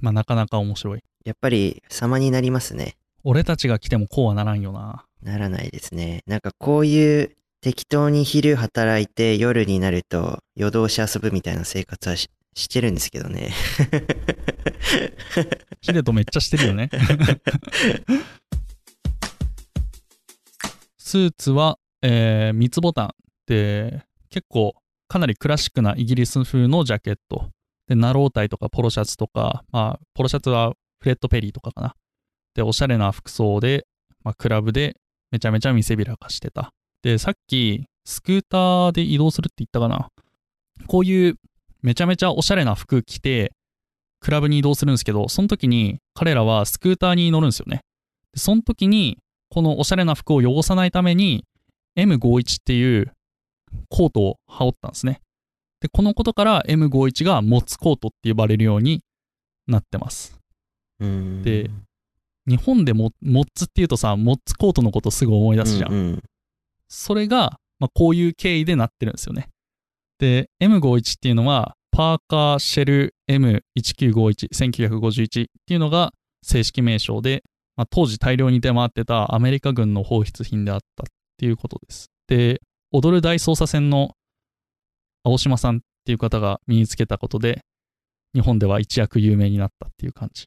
なかなか面白い。やっぱり様になりますね。俺たちが来てもこうはならんよな。ならないですね。なんかこういう適当に昼働いて夜になると夜通し遊ぶみたいな生活はしてるんですけどねヒデとめっちゃしてるよねスーツは、三つボタンで、結構かなりクラシックなイギリス風のジャケットで、ナロータイとかポロシャツとか、ポロシャツはフレッド・ペリーとかかな。で、おしゃれな服装で、クラブでめちゃめちゃ見せびらかしてた。で、さっきスクーターで移動するって言ったかな。こういうめちゃめちゃおしゃれな服着てクラブに移動するんですけど、その時に彼らはスクーターに乗るんですよね。で、その時にこのおしゃれな服を汚さないために M51 っていうコートを羽織ったんですね。で、このことから M51 がモッツコートって呼ばれるようになってます。で、日本でモッツっていうとさ、モッツコートのことすぐ思い出すじゃん、それが、こういう経緯でなってるんですよね。で、M51 っていうのはパーカーシェル M1951、1951っていうのが正式名称で、まあ、当時大量に出回ってたアメリカ軍の放出品であったっていうことです。で、踊る大捜査線の青島さんっていう方が身につけたことで、日本では一躍有名になったっていう感じ。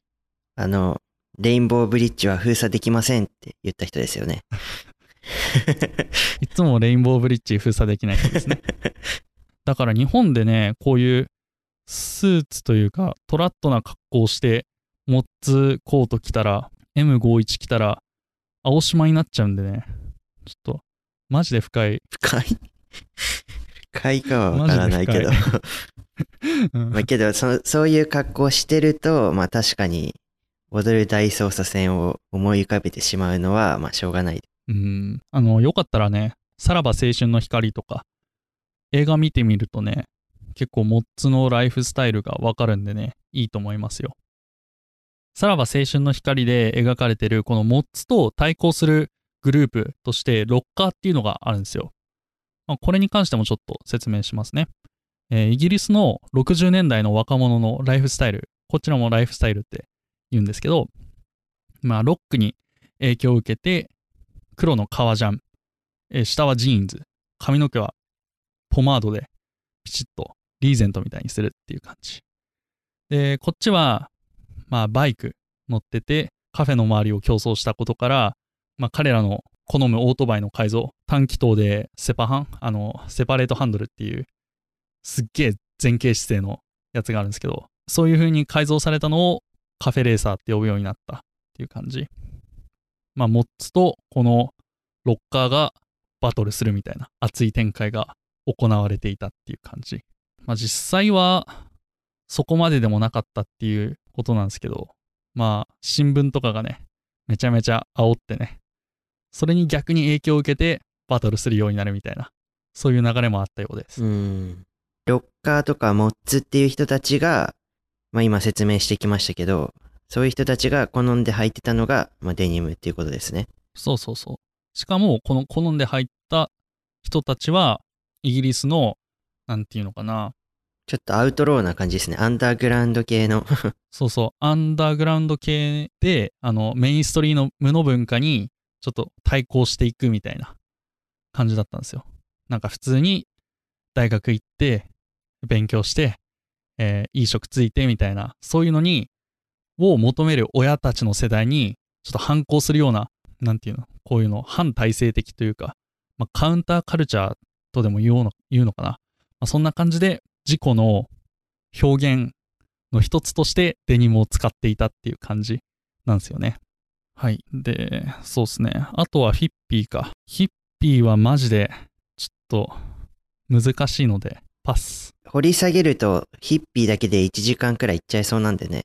レインボーブリッジは封鎖できませんって言った人ですよね。いつもレインボーブリッジ封鎖できない人ですね。だから日本でね、こういうスーツというかトラットな格好をしてモッツコート着たら M51 着たら青島になっちゃうんでね、ちょっとマジで深いかはわからないけど、うん、まあけどそういう格好をしてると、まあ確かに踊る大捜査線を思い浮かべてしまうのはまあしょうがない。うん、よかったらね、さらば青春の光とか映画見てみるとね、結構モッツのライフスタイルがわかるんでね、いいと思いますよ。さらば青春の光で描かれてるこのモッツと対抗するグループとしてロッカーっていうのがあるんですよ。まあ、これに関してもちょっと説明しますね。イギリスの60年代の若者のライフスタイル、こちらもライフスタイルって言うんですけど、まあロックに影響を受けて、黒の革ジャン、下はジーンズ、髪の毛はポマードでピチッとリーゼントみたいにするっていう感じで、こっちはまあバイク乗っててカフェの周りを競争したことから、まあ、彼らの好むオートバイの改造、短気筒でセパレートハンドルっていうすっげえ前傾姿勢のやつがあるんですけど、そういう風に改造されたのをカフェレーサーって呼ぶようになったっていう感じ。まあモッツとこのロッカーがバトルするみたいな熱い展開が行われていたっていう感じ。まあ実際はそこまででもなかったっていうことなんですけど、まあ新聞とかがね、めちゃめちゃ煽ってね、それに逆に影響を受けてバトルするようになるみたいな、そういう流れもあったようです。ロッカーとかモッツっていう人たちが、まあ今説明してきましたけど、そういう人たちが好んで履いてたのが、まあ、デニムっていうことですね。そうそうそう。しかもこの好んで履いた人たちはイギリスのなんていうのかな、ちょっとアウトローな感じですね。アンダーグラウンド系のそうそう、アンダーグラウンド系でメインストリートの無の文化にちょっと対抗していくみたいな感じだったんですよ。なんか普通に大学行って勉強して、いい職ついてみたいな、そういうのにを求める親たちの世代にちょっと反抗するような、なんていうの、こういうの反体制的というか、まあ、カウンターカルチャーとでも言うのかな、まあ、そんな感じで自己の表現の一つとしてデニムを使っていたっていう感じなんですよね。はい。で、そうですね、あとはヒッピーか。ヒッピーはマジでちょっと難しいのでパス。掘り下げるとヒッピーだけで1時間くらいいっちゃいそうなんでね。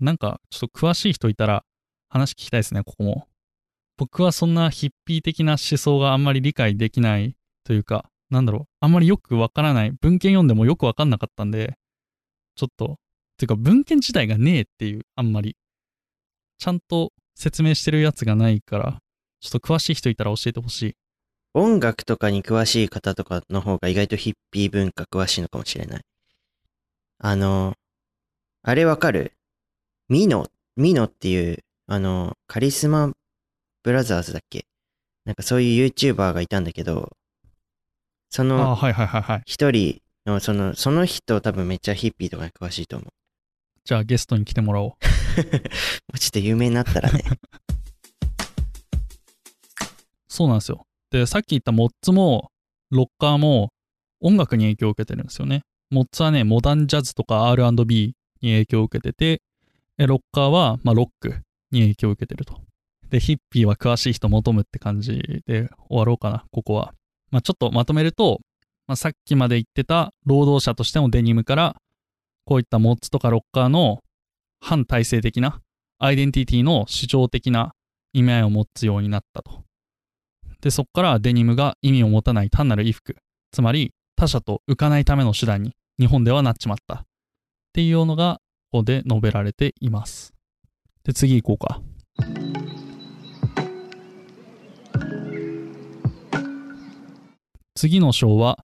なんかちょっと詳しい人いたら話聞きたいですね。ここも僕はそんなヒッピー的な思想があんまり理解できないというか、なんだろう、あんまりよくわからない、文献読んでもよくわかんなかったんで、ちょっとていうか文献自体がねえっていう、あんまりちゃんと説明してるやつがないから、ちょっと詳しい人いたら教えてほしい。音楽とかに詳しい方とかの方が意外とヒッピー文化詳しいのかもしれない。あれわかる？ミノっていう、カリスマブラザーズだっけ？なんかそういう YouTuber がいたんだけど、その、一人の、その人多分めっちゃヒッピーとかに詳しいと思う。じゃあゲストに来てもらおう。もうちょっと有名になったらね。そうなんですよ。で、さっき言ったモッツも、ロッカーも、音楽に影響を受けてるんですよね。モッツはね、モダンジャズとか R&B、に影響を受けてて、ロッカーは、まあ、ロックに影響を受けてると。で、ヒッピーは詳しい人求むって感じで終わろうかな、ここは。まあ、ちょっとまとめると、まあ、さっきまで言ってた労働者としてのデニムから、こういったモッツとかロッカーの反体制的なアイデンティティの主張的な意味合いを持つようになったと。で、そこからデニムが意味を持たない単なる衣服、つまり他者と浮かないための手段に日本ではなっちまった。っていうのがここで述べられています。で、次行こうか。次の章は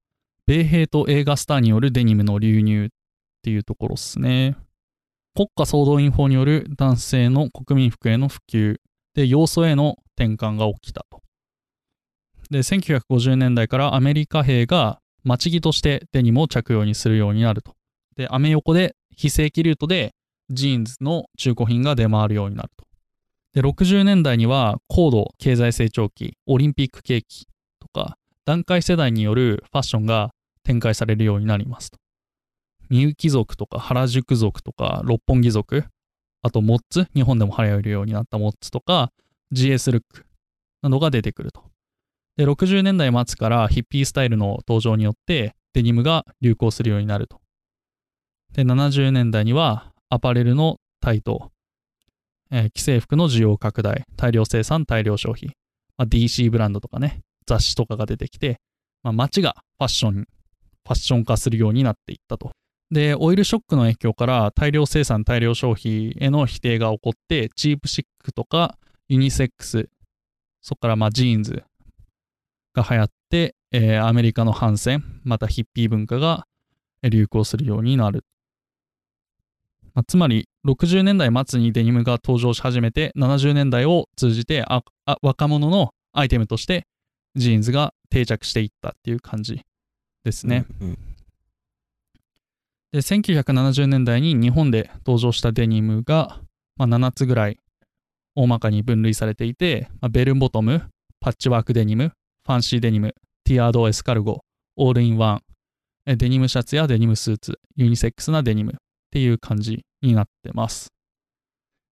米兵と映画スターによるデニムの流入っていうところですね。国家総動員法による男性の国民服への普及で要素への転換が起きたと。で、1950年代からアメリカ兵が町着としてデニムを着用にするようになると。で、アメ横で非正規ルートでジーンズの中古品が出回るようになると。で、60年代には高度経済成長期、オリンピック景気とか団塊世代によるファッションが展開されるようになりますと。みゆき族とか原宿族とか六本木族、あとモッツ、日本でも流行るようになったモッツとか GS ルックなどが出てくると。で、60年代末からヒッピースタイルの登場によってデニムが流行するようになると。で、70年代にはアパレルの台頭、既製服の需要拡大、大量生産、大量消費、DC ブランドとかね、雑誌とかが出てきて、街がファッション化するようになっていったと。で、オイルショックの影響から大量生産、大量消費への否定が起こって、チープシックとかユニセックス、そこからジーンズが流行って、アメリカの反戦、またヒッピー文化が流行するようになる。つまり60年代末にデニムが登場し始めて、70年代を通じて若者のアイテムとしてジーンズが定着していったっていう感じですね。で、1970年代に日本で登場したデニムが、7つぐらい大まかに分類されていて、ベルボトム、パッチワークデニム、ファンシーデニム、ティアードエスカルゴ、オールインワン、デニムシャツやデニムスーツ、ユニセックスなデニムっていう感じになってます。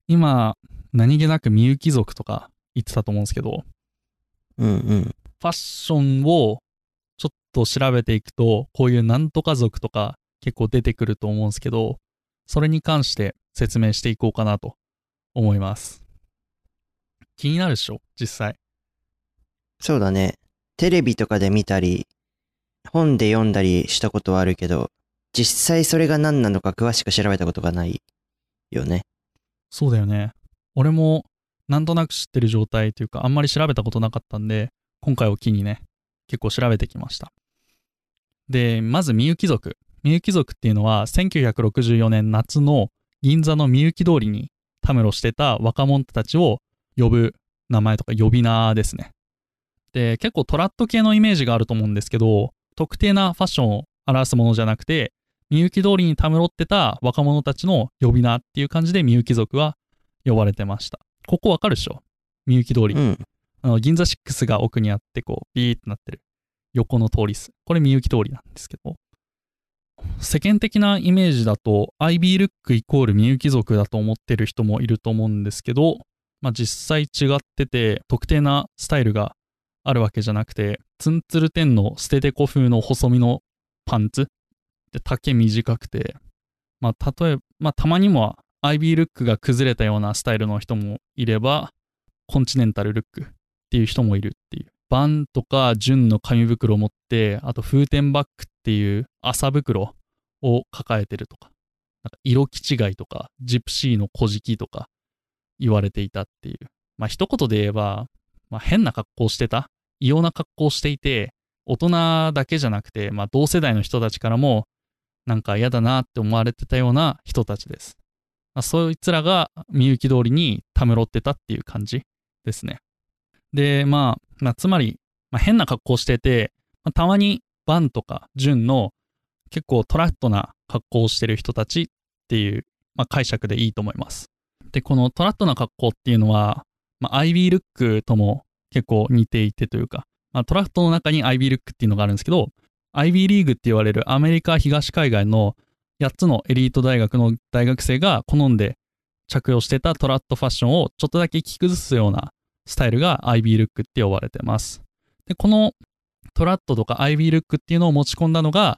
今何気なくみゆき族とか言ってたと思うんですけど、ファッションをちょっと調べていくと、こういうなんとか族とか結構出てくると思うんですけど、それに関して説明していこうかなと思います。気になるでしょ実際。そうだね、テレビとかで見たり本で読んだりしたことはあるけど、実際それが何なのか詳しく調べたことがないよね。そうだよね。俺もなんとなく知ってる状態というか、あんまり調べたことなかったんで、今回を機にね、結構調べてきました。で、まずみゆき族。みゆき族っていうのは1964年夏の銀座のみゆき通りにたむろしてた若者たちを呼ぶ名前とか呼び名ですね。で、結構トラッド系のイメージがあると思うんですけど、特定なファッションを表すものじゃなくて、みゆき通りにたむろってた若者たちの呼び名っていう感じでみゆき族は呼ばれてました。ここわかるでしょ、みゆき通り、銀座6が奥にあって、こうビーってなってる横の通りです。これみゆき通りなんですけど、世間的なイメージだとアイビールックイコールみゆき族だと思ってる人もいると思うんですけど、実際違ってて、特定なスタイルがあるわけじゃなくて、ツンツルテンのステテコ風の細身のパンツで丈短くて、例えば、たまにもアイビールックが崩れたようなスタイルの人もいれば、コンチネンタルルックっていう人もいるっていう。バンとか純の紙袋を持って、あと風天バッグっていう麻袋を抱えてるとか、色気違いとかジプシーの小敷とか言われていたっていう。一言で言えば、変な格好してた、異様な格好していて、大人だけじゃなくて、同世代の人たちからもなんか嫌だなって思われてたような人たちです。そいつらがみゆき通りにたむろってたっていう感じですね。で、つまり、変な格好してて、たまにバンとか純の結構トラッドな格好をしてる人たちっていう、解釈でいいと思います。で、このトラッドな格好っていうのは、アイビールックとも結構似ていてというか、トラッドの中にアイビールックっていうのがあるんですけど、アイビーリーグって言われるアメリカ東海岸の8つのエリート大学の大学生が好んで着用してたトラッドファッションをちょっとだけ着崩すようなスタイルがアイビールックって呼ばれてます。で、このトラッドとかアイビールックっていうのを持ち込んだのが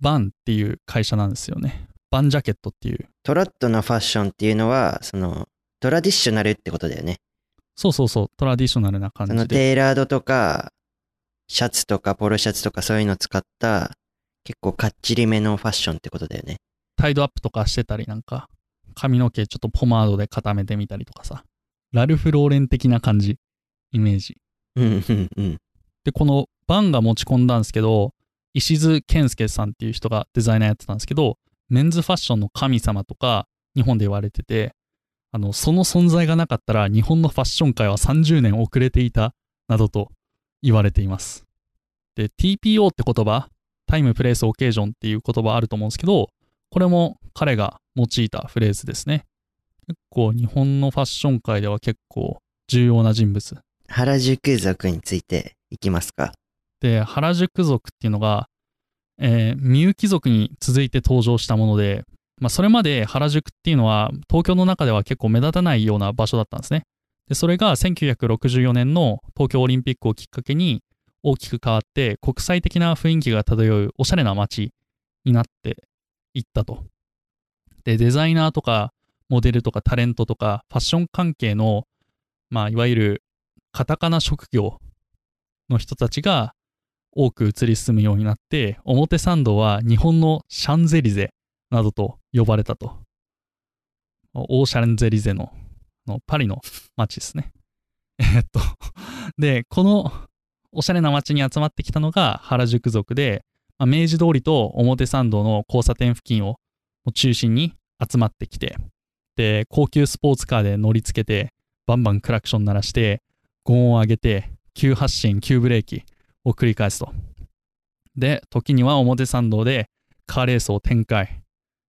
バンっていう会社なんですよね。バンジャケットっていう。トラッドのファッションっていうのは、そのトラディショナルってことだよね。そうそうそう、トラディショナルな感じで、そのテーラードとかシャツとかポロシャツとかそういうのを使った結構かっちりめのファッションってことだよね。タイドアップとかしてたり、髪の毛ちょっとポマードで固めてみたりとかさ、ラルフローレン的な感じイメージ。で、このバンが持ち込んだんですけど、石津健介さんっていう人がデザイナーやってたんですけど、メンズファッションの神様とか日本で言われてて、その存在がなかったら日本のファッション界は30年遅れていたなどと言われています。で、TPO って言葉、タイムプレイスオケージョンっていう言葉あると思うんですけど、これも彼が用いたフレーズですね。結構日本のファッション界では結構重要な人物。原宿族についていきますか。で、原宿族っていうのが、みゆき族に続いて登場したもので、それまで原宿っていうのは東京の中では結構目立たないような場所だったんですね。で、それが1964年の東京オリンピックをきっかけに大きく変わって、国際的な雰囲気が漂うおしゃれな街になっていったと。で、デザイナーとかモデルとかタレントとかファッション関係の、いわゆるカタカナ職業の人たちが多く移り住むようになって、表参道は日本のシャンゼリゼなどと呼ばれたと。オーシャンゼリゼのパリの街ですね。で、このおしゃれな街に集まってきたのが原宿族で、明治通りと表参道の交差点付近を中心に集まってきて、で、高級スポーツカーで乗りつけて、バンバンクラクション鳴らして、ゴンを上げて、急発進、急ブレーキを繰り返すと。で、時には表参道でカーレースを展開。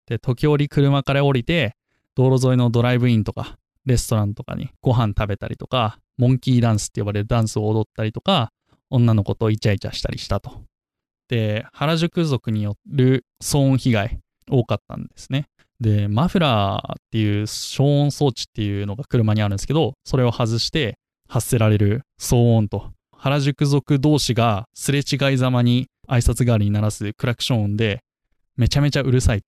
で、時折車から降りて、道路沿いのドライブインとか、レストランとかにご飯食べたりとか、モンキーダンスって呼ばれるダンスを踊ったりとか、女の子とイチャイチャしたりしたと。で、原宿族による騒音被害多かったんですね。で、マフラーっていう消音装置っていうのが車にあるんですけど、それを外して発せられる騒音と、原宿族同士がすれ違いざまに挨拶代わりに鳴らすクラクション音でめちゃめちゃうるさい。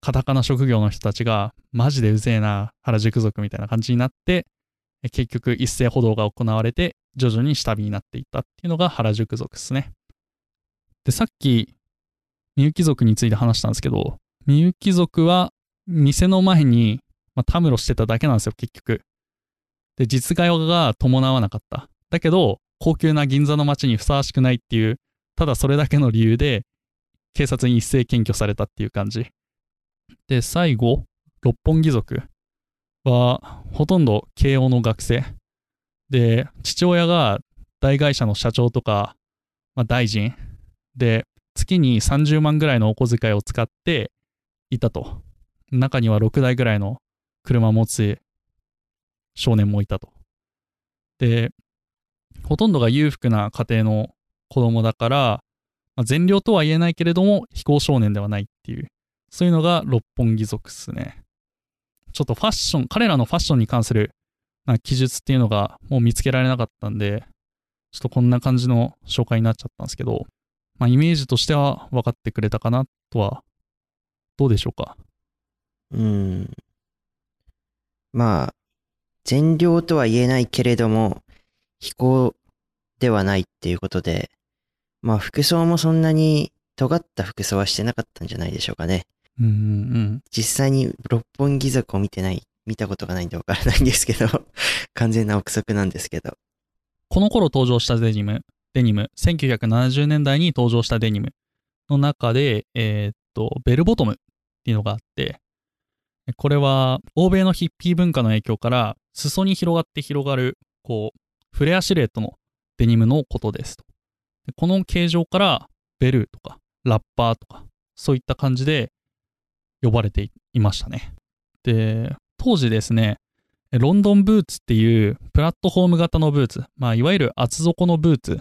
カタカナ職業の人たちがマジでうぜえな原宿族みたいな感じになって、結局一斉補導が行われて徐々に下火になっていったっていうのが原宿族ですね。で、さっきみゆき族について話したんですけど、みゆき族は店の前に、たむろしてただけなんですよ、結局。で、実害が伴わなかった。だけど、高級な銀座の街にふさわしくないっていう、ただそれだけの理由で、警察に一斉検挙されたっていう感じ。で、最後、六本木族は、ほとんど慶応の学生。で、父親が大会社の社長とか、大臣。で、月に30万ぐらいのお小遣いを使っていたと。中には6台ぐらいの車を持つ少年もいたと。で、ほとんどが裕福な家庭の子供だから、善良とは言えないけれども非行少年ではないっていう、そういうのが六本木族ですね。ちょっとファッション、彼らのファッションに関する記述っていうのがもう見つけられなかったんで、ちょっとこんな感じの紹介になっちゃったんですけど、イメージとしては分かってくれたかなとは、どうでしょうか。善良とは言えないけれども非行ではないっていうことで、服装もそんなに尖った服装はしてなかったんじゃないでしょうかね。実際に六本木族を見たことがないんでわからないんですけど完全な憶測なんですけど、この頃登場したデニム1970年代に登場したデニムの中で、ベルボトムっていうのがあって、これは欧米のヒッピー文化の影響から裾に広がるフレアシルエットのデニムのことですと。で、この形状からベルとかラッパーとかそういった感じで呼ばれていましたね。で、当時ですね、ロンドンブーツっていうプラットフォーム型のブーツ、いわゆる厚底のブーツ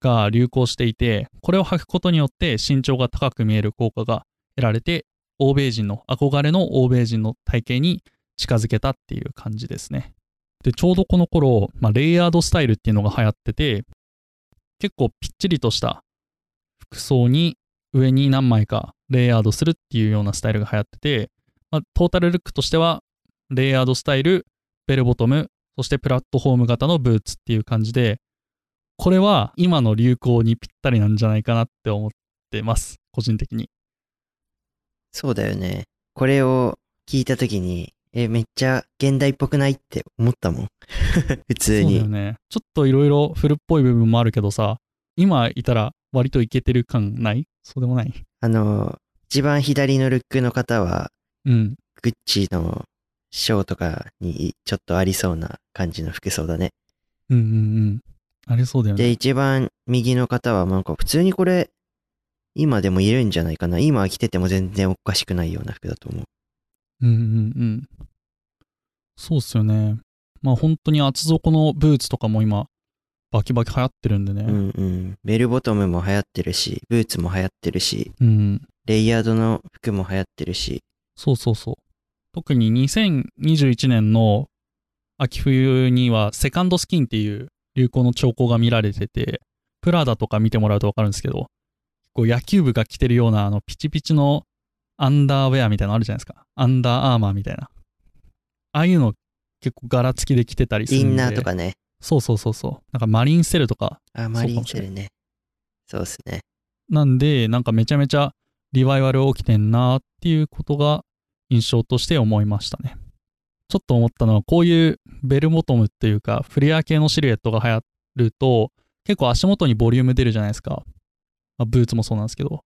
が流行していて、これを履くことによって身長が高く見える効果が得られて、憧れの欧米人の体型に近づけたっていう感じですね。で、ちょうどこの頃、レイヤードスタイルっていうのが流行ってて、結構ぴっちりとした服装に上に何枚かレイヤードするっていうようなスタイルが流行ってて、トータルルックとしてはレイヤードスタイル、ベルボトム、そしてプラットフォーム型のブーツっていう感じで、これは今の流行にぴったりなんじゃないかなって思ってます、個人的に。そうだよね。これを聞いたときに、めっちゃ現代っぽくないって思ったもん。普通に。そうだよね。ちょっといろいろ古っぽい部分もあるけどさ、今いたら割とイケてる感ない？そうでもない。一番左のルックの方は、うん、グッチのショーとかにちょっとありそうな感じの服装だね。うんうんうん。ありそうだよね。で、一番右の方はなんか普通にこれ、今でもいるんじゃないかな。今着てても全然おかしくないような服だと思う。うんうんうん。そうっすよね。まあ本当に厚底のブーツとかも今、バキバキ流行ってるんでね。うんうん。ベルボトムも流行ってるし、ブーツも流行ってるし、うん、レイヤードの服も流行ってるし。そうそうそう。特に2021年の秋冬にはセカンドスキンっていう流行の兆候が見られてて、プラダとか見てもらうと分かるんですけど、こう野球部が着てるようなあのピチピチのアンダーウェアみたいなのあるじゃないですか。アンダーアーマーみたいな。ああいうの結構柄付きで着てたりするんで。インナーとかね。そうそうそうそう。なんかマリンセルとか。あ、マリンセルね。そうですね。なんで、なんかめちゃめちゃリバイバル起きてんなーっていうことが印象として思いましたね。ちょっと思ったのは、こういうベルボトムっていうかフレア系のシルエットが流行ると結構足元にボリューム出るじゃないですか。まあ、ブーツもそうなんですけど、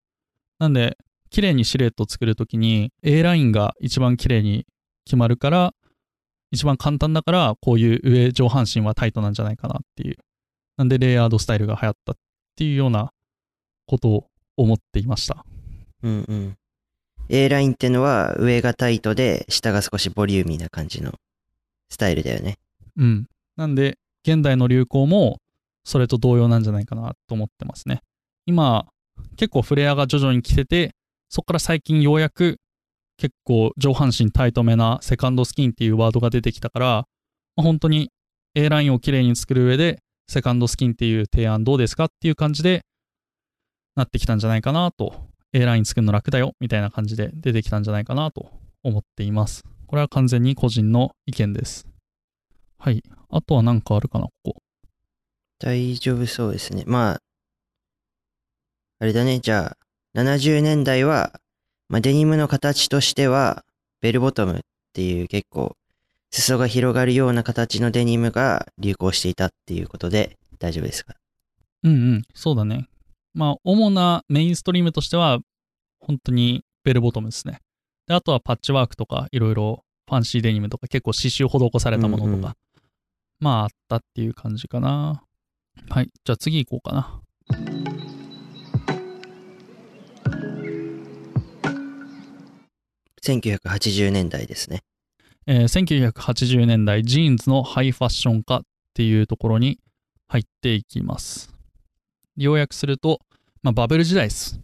なんで綺麗にシルエットを作るときに A ラインが一番綺麗に決まるから、一番簡単だから、こういう上上半身はタイトなんじゃないかなっていう、なんでレイヤードスタイルが流行ったっていうようなことを思っていました。うんうん。A ラインってのは上がタイトで下が少しボリューミーな感じのスタイルだよね。うん。なんで現代の流行もそれと同様なんじゃないかなと思ってますね。今結構フレアが徐々に来てて、そこから最近ようやく結構上半身タイトめなセカンドスキンっていうワードが出てきたから、本当に A ラインをきれいに作る上でセカンドスキンっていう提案どうですかっていう感じでなってきたんじゃないかなと。A ライン作るの楽だよみたいな感じで出てきたんじゃないかなと思っています。これは完全に個人の意見です。はい。あとは何かあるかな。ここ大丈夫そうですね。まああれだね。じゃあ70年代は、まあ、デニムの形としてはベルボトムっていう結構裾が広がるような形のデニムが流行していたっていうことで大丈夫ですか？うんうん、そうだね。まあ、主なメインストリームとしては本当にベルボトムですね。で、あとはパッチワークとかいろいろファンシーデニムとか結構刺繍施されたものとか、うんうん、まああったっていう感じかな。はい。じゃあ次行こうかな。1980年代ですね。1980年代ジーンズのハイファッション化っていうところに入っていきます。要約すると、まあ、バブル時代です。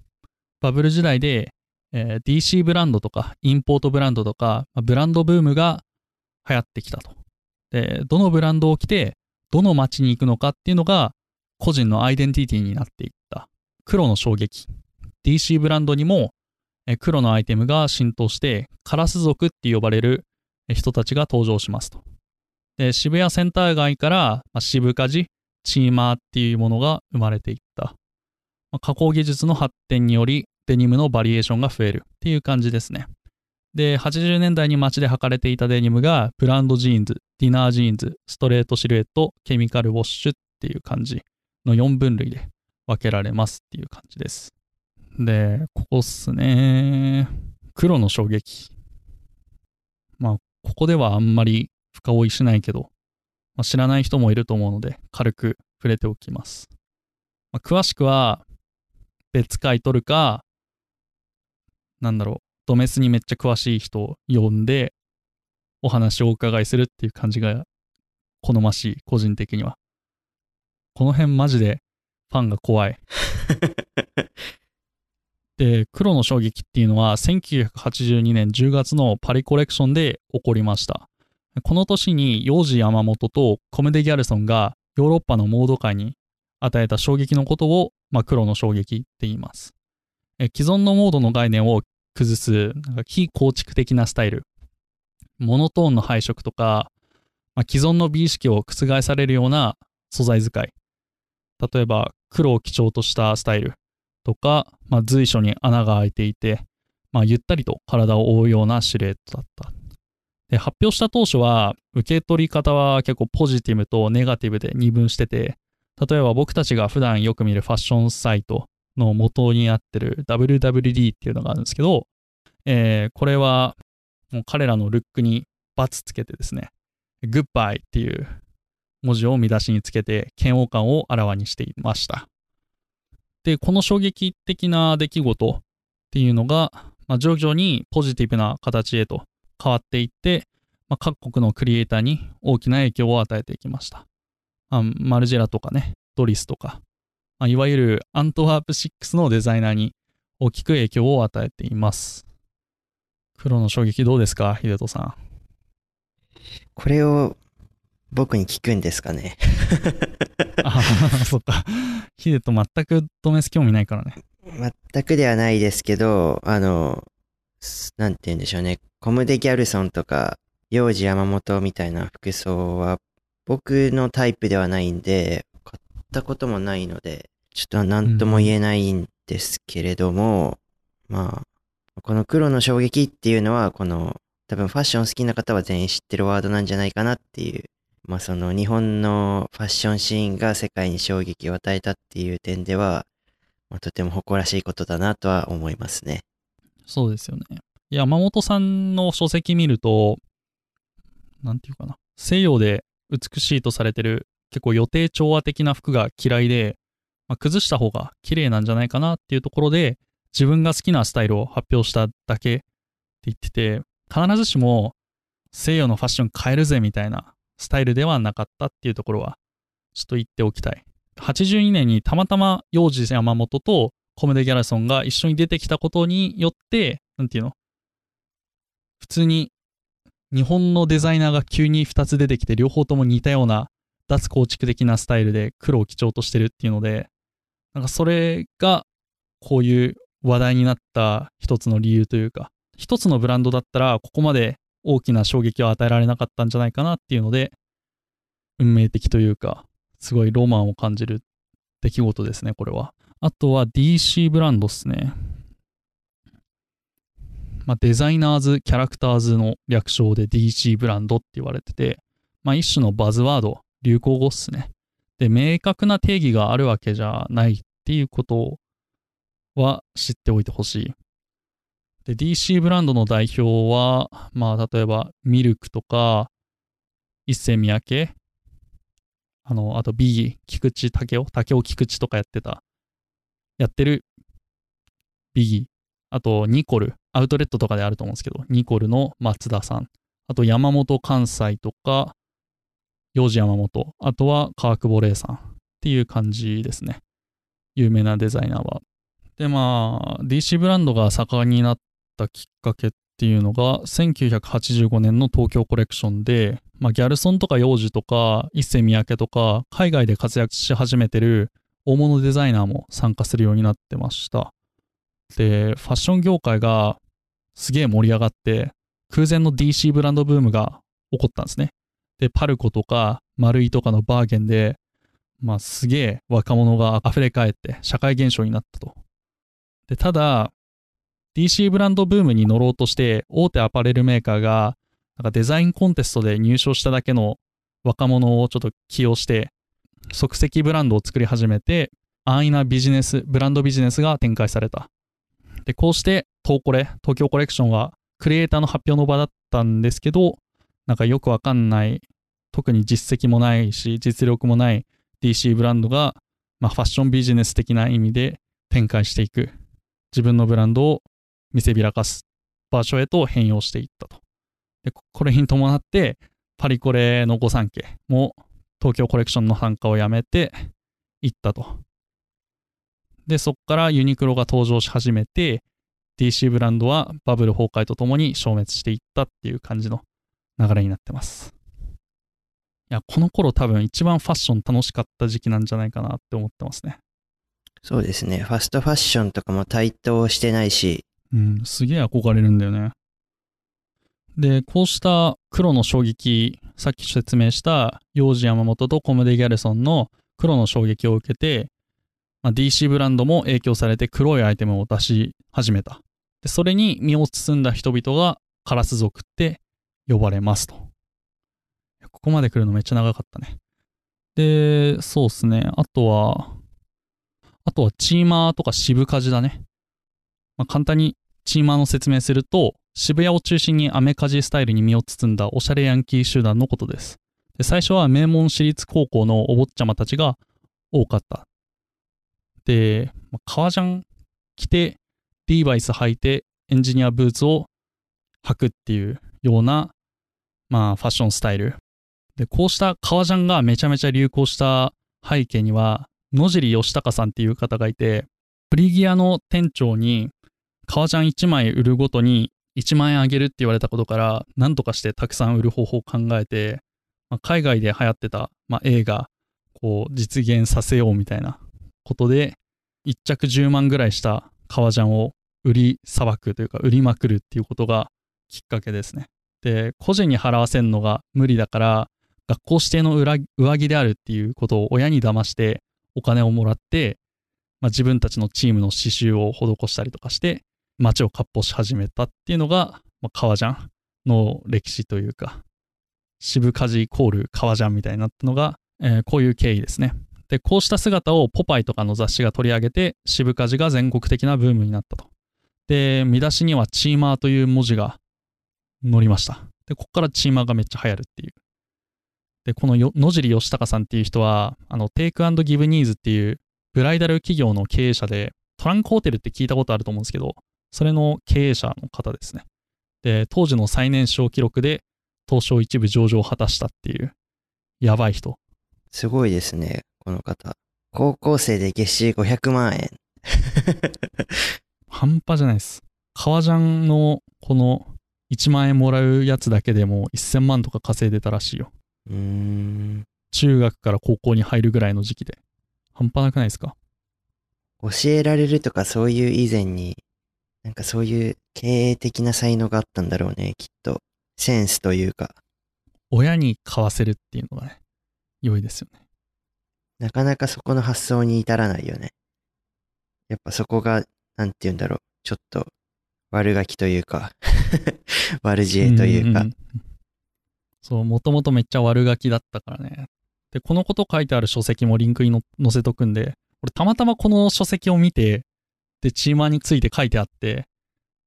バブル時代で、DC ブランドとかインポートブランドとか、まあ、ブランドブームが流行ってきたと。で、どのブランドを着てどの街に行くのかっていうのが個人のアイデンティティになっていった。黒の衝撃。DC ブランドにも、黒のアイテムが浸透してカラス族って呼ばれる人たちが登場しますと。で、渋谷センター街から、まあ、渋カジ、チーマーっていうものが生まれていった。加工技術の発展によりデニムのバリエーションが増えるっていう感じですね。で、80年代に街で履かれていたデニムがブランドジーンズ、ディナージーンズ、ストレートシルエット、ケミカルウォッシュっていう感じの4分類で分けられますっていう感じです。で、ここっすね。黒の衝撃。まあ、ここではあんまり深追いしないけど、まあ、知らない人もいると思うので軽く触れておきます。まあ、詳しくは別回取るか、なんだろう、ドメスにめっちゃ詳しい人を呼んでお話をお伺いするっていう感じが好ましい、個人的には。この辺マジでファンが怖い。で、黒の衝撃っていうのは1982年10月のパリコレクションで起こりました。この年にヨージ山本とコムデ・ギャルソンがヨーロッパのモード界に与えた衝撃のことを、まあ、黒の衝撃って言います。既存のモードの概念を崩すなんか非構築的なスタイル、モノトーンの配色とか、まあ、既存の美意識を覆されるような素材使い、例えば黒を基調としたスタイルとか、まあ、随所に穴が開いていて、まあ、ゆったりと体を覆うようなシルエットだった。で、発表した当初は受け取り方は結構ポジティブとネガティブで二分してて、例えば僕たちが普段よく見るファッションサイトの元になってる WWD っていうのがあるんですけど、これはもう彼らのルックにバツつけてですね、グッバイっていう文字を見出しにつけて嫌悪感をあらわにしていました。で、この衝撃的な出来事っていうのが、徐々にポジティブな形へと変わっていって、各国のクリエイターに大きな影響を与えていきました。マルジェラとかね、ドリスとか、いわゆるアントワープ6のデザイナーに大きく影響を与えています。黒の衝撃どうですか、秀人さん。これを僕に聞くんですかね。ああ、そっか。秀人全くドメス興味ないからね。全くではないですけど、なんて言うんでしょうね。コムデ・ギャルソンとか、ヨウジ・山本みたいな服装は僕のタイプではないんで、買ったこともないので、ちょっと何とも言えないんですけれども、この黒の衝撃っていうのは、多分ファッション好きな方は全員知ってるワードなんじゃないかなっていう、その日本のファッションシーンが世界に衝撃を与えたっていう点では、とても誇らしいことだなとは思いますね。そうですよね。山本さんの書籍見ると、なんていうかな、西洋で美しいとされてる結構予定調和的な服が嫌いで、崩した方が綺麗なんじゃないかなっていうところで自分が好きなスタイルを発表しただけって言ってて、必ずしも西洋のファッション変えるぜみたいなスタイルではなかったっていうところはちょっと言っておきたい。82年にたまたまヨウジ山本とコムデ・ギャルソンが一緒に出てきたことによって、なんていうの、普通に日本のデザイナーが急に2つ出てきて、両方とも似たような脱構築的なスタイルで黒を基調としてるっていうので、なんかそれがこういう話題になった一つの理由というか、一つのブランドだったらここまで大きな衝撃を与えられなかったんじゃないかなっていうので、運命的というか、すごいロマンを感じる出来事ですね、これは。あとは DC ブランドですね。デザイナーズ・キャラクターズの略称で DC ブランドって言われてて、一種のバズワード、流行語っすね。で、明確な定義があるわけじゃないっていうことは知っておいてほしい。で、DC ブランドの代表は、例えばミルクとか、一世三宅、あとビギー、菊池武雄菊池とかやってるビギー、あとニコル、アウトレットとかであると思うんですけど、ニコルの松田さん、あと山本関西とか、ヨウジ山本、あとは川久保玲さんっていう感じですね。有名なデザイナーは。で、DC ブランドが盛んになったきっかけっていうのが、1985年の東京コレクションで、ギャルソンとかヨウジとか一世三宅とか、海外で活躍し始めてる大物デザイナーも参加するようになってました。で、ファッション業界がすげえ盛り上がって、空前の DC ブランドブームが起こったんですね。で、パルコとかマルイとかのバーゲンで、すげえ若者が溢れ返って社会現象になったと。で、ただ DC ブランドブームに乗ろうとして大手アパレルメーカーがなんかデザインコンテストで入賞しただけの若者をちょっと起用して即席ブランドを作り始めて、安易なブランドビジネスが展開された。で、こうして東京コレクションはクリエイターの発表の場だったんですけど、なんかよくわかんない、特に実績もないし実力もない DC ブランドが、ファッションビジネス的な意味で展開していく、自分のブランドを見せびらかす場所へと変容していったと。で、これに伴ってパリコレの御三家も東京コレクションの参加をやめていったと。で、そこからユニクロが登場し始めて、 DC ブランドはバブル崩壊とともに消滅していったっていう感じの流れになってます。いや、この頃多分一番ファッション楽しかった時期なんじゃないかなって思ってますね。そうですね。ファストファッションとかも台頭してないし、すげえ憧れるんだよね。で、こうした黒の衝撃、さっき説明したヨウジ山本とコムデ・ギャルソンの黒の衝撃を受けて、DC ブランドも影響されて黒いアイテムを出し始めた。で、それに身を包んだ人々がカラス族って呼ばれますと。ここまで来るのめっちゃ長かったね。で、そうですね。あとは、あとはチーマーとか渋カジだね。まあ、簡単にチーマーの説明すると、渋谷を中心にアメカジスタイルに身を包んだおしゃれヤンキー集団のことです。で、最初は名門私立高校のお坊ちゃまたちが多かった。で、革ジャン着て、リーバイス履いて、エンジニアブーツを履くっていうような、まあ、ファッションスタイル。で、こうした革ジャンがめちゃめちゃ流行した背景には、野尻義孝さんっていう方がいて、プリギアの店長に革ジャン1枚売るごとに1万円あげるって言われたことから、なんとかしてたくさん売る方法を考えて、まあ、海外で流行ってた、まあ、映画を実現させようみたいなことで、1着10万ぐらいした革ジャンを売りさばくというか、売りまくるっていうことがきっかけですね。で、個人に払わせるのが無理だから、学校指定の上着であるっていうことを親に騙してお金をもらって、まあ、自分たちのチームの刺繍を施したりとかして街を割烹し始めたっていうのが、まあ、革ジャンの歴史というか、渋カジイコール革ジャンみたいになったのが、こういう経緯ですね。で、こうした姿をポパイとかの雑誌が取り上げて、渋カジが全国的なブームになったと。で、見出しにはチーマーという文字が載りました。で、ここからチーマーがめっちゃ流行るっていう。で、この野尻義孝さんっていう人は、テイク&ギブニーズっていうブライダル企業の経営者で、トランクホテルって聞いたことあると思うんですけど、それの経営者の方ですね。で、当時の最年少記録で、東証一部上場を果たしたっていう、やばい人。すごいですね、この方。高校生で月収500万円。半端じゃないです。革ジャンのこの1万円もらうやつだけでも1000万とか稼いでたらしいよ。中学から高校に入るぐらいの時期で。半端なくないですか？教えられるとかそういう以前に、なんかそういう経営的な才能があったんだろうね、きっと。センスというか。親に買わせるっていうのがね、良いですよね。なかなかそこの発想に至らないよね。やっぱそこが、なんて言うんだろう、ちょっと悪ガキというか悪知恵というか、そう、もともとめっちゃ悪ガキだったからね。で、このこと書いてある書籍もリンクに載せとくんで、俺たまたまこの書籍を見て、で、チーマーについて書いてあって、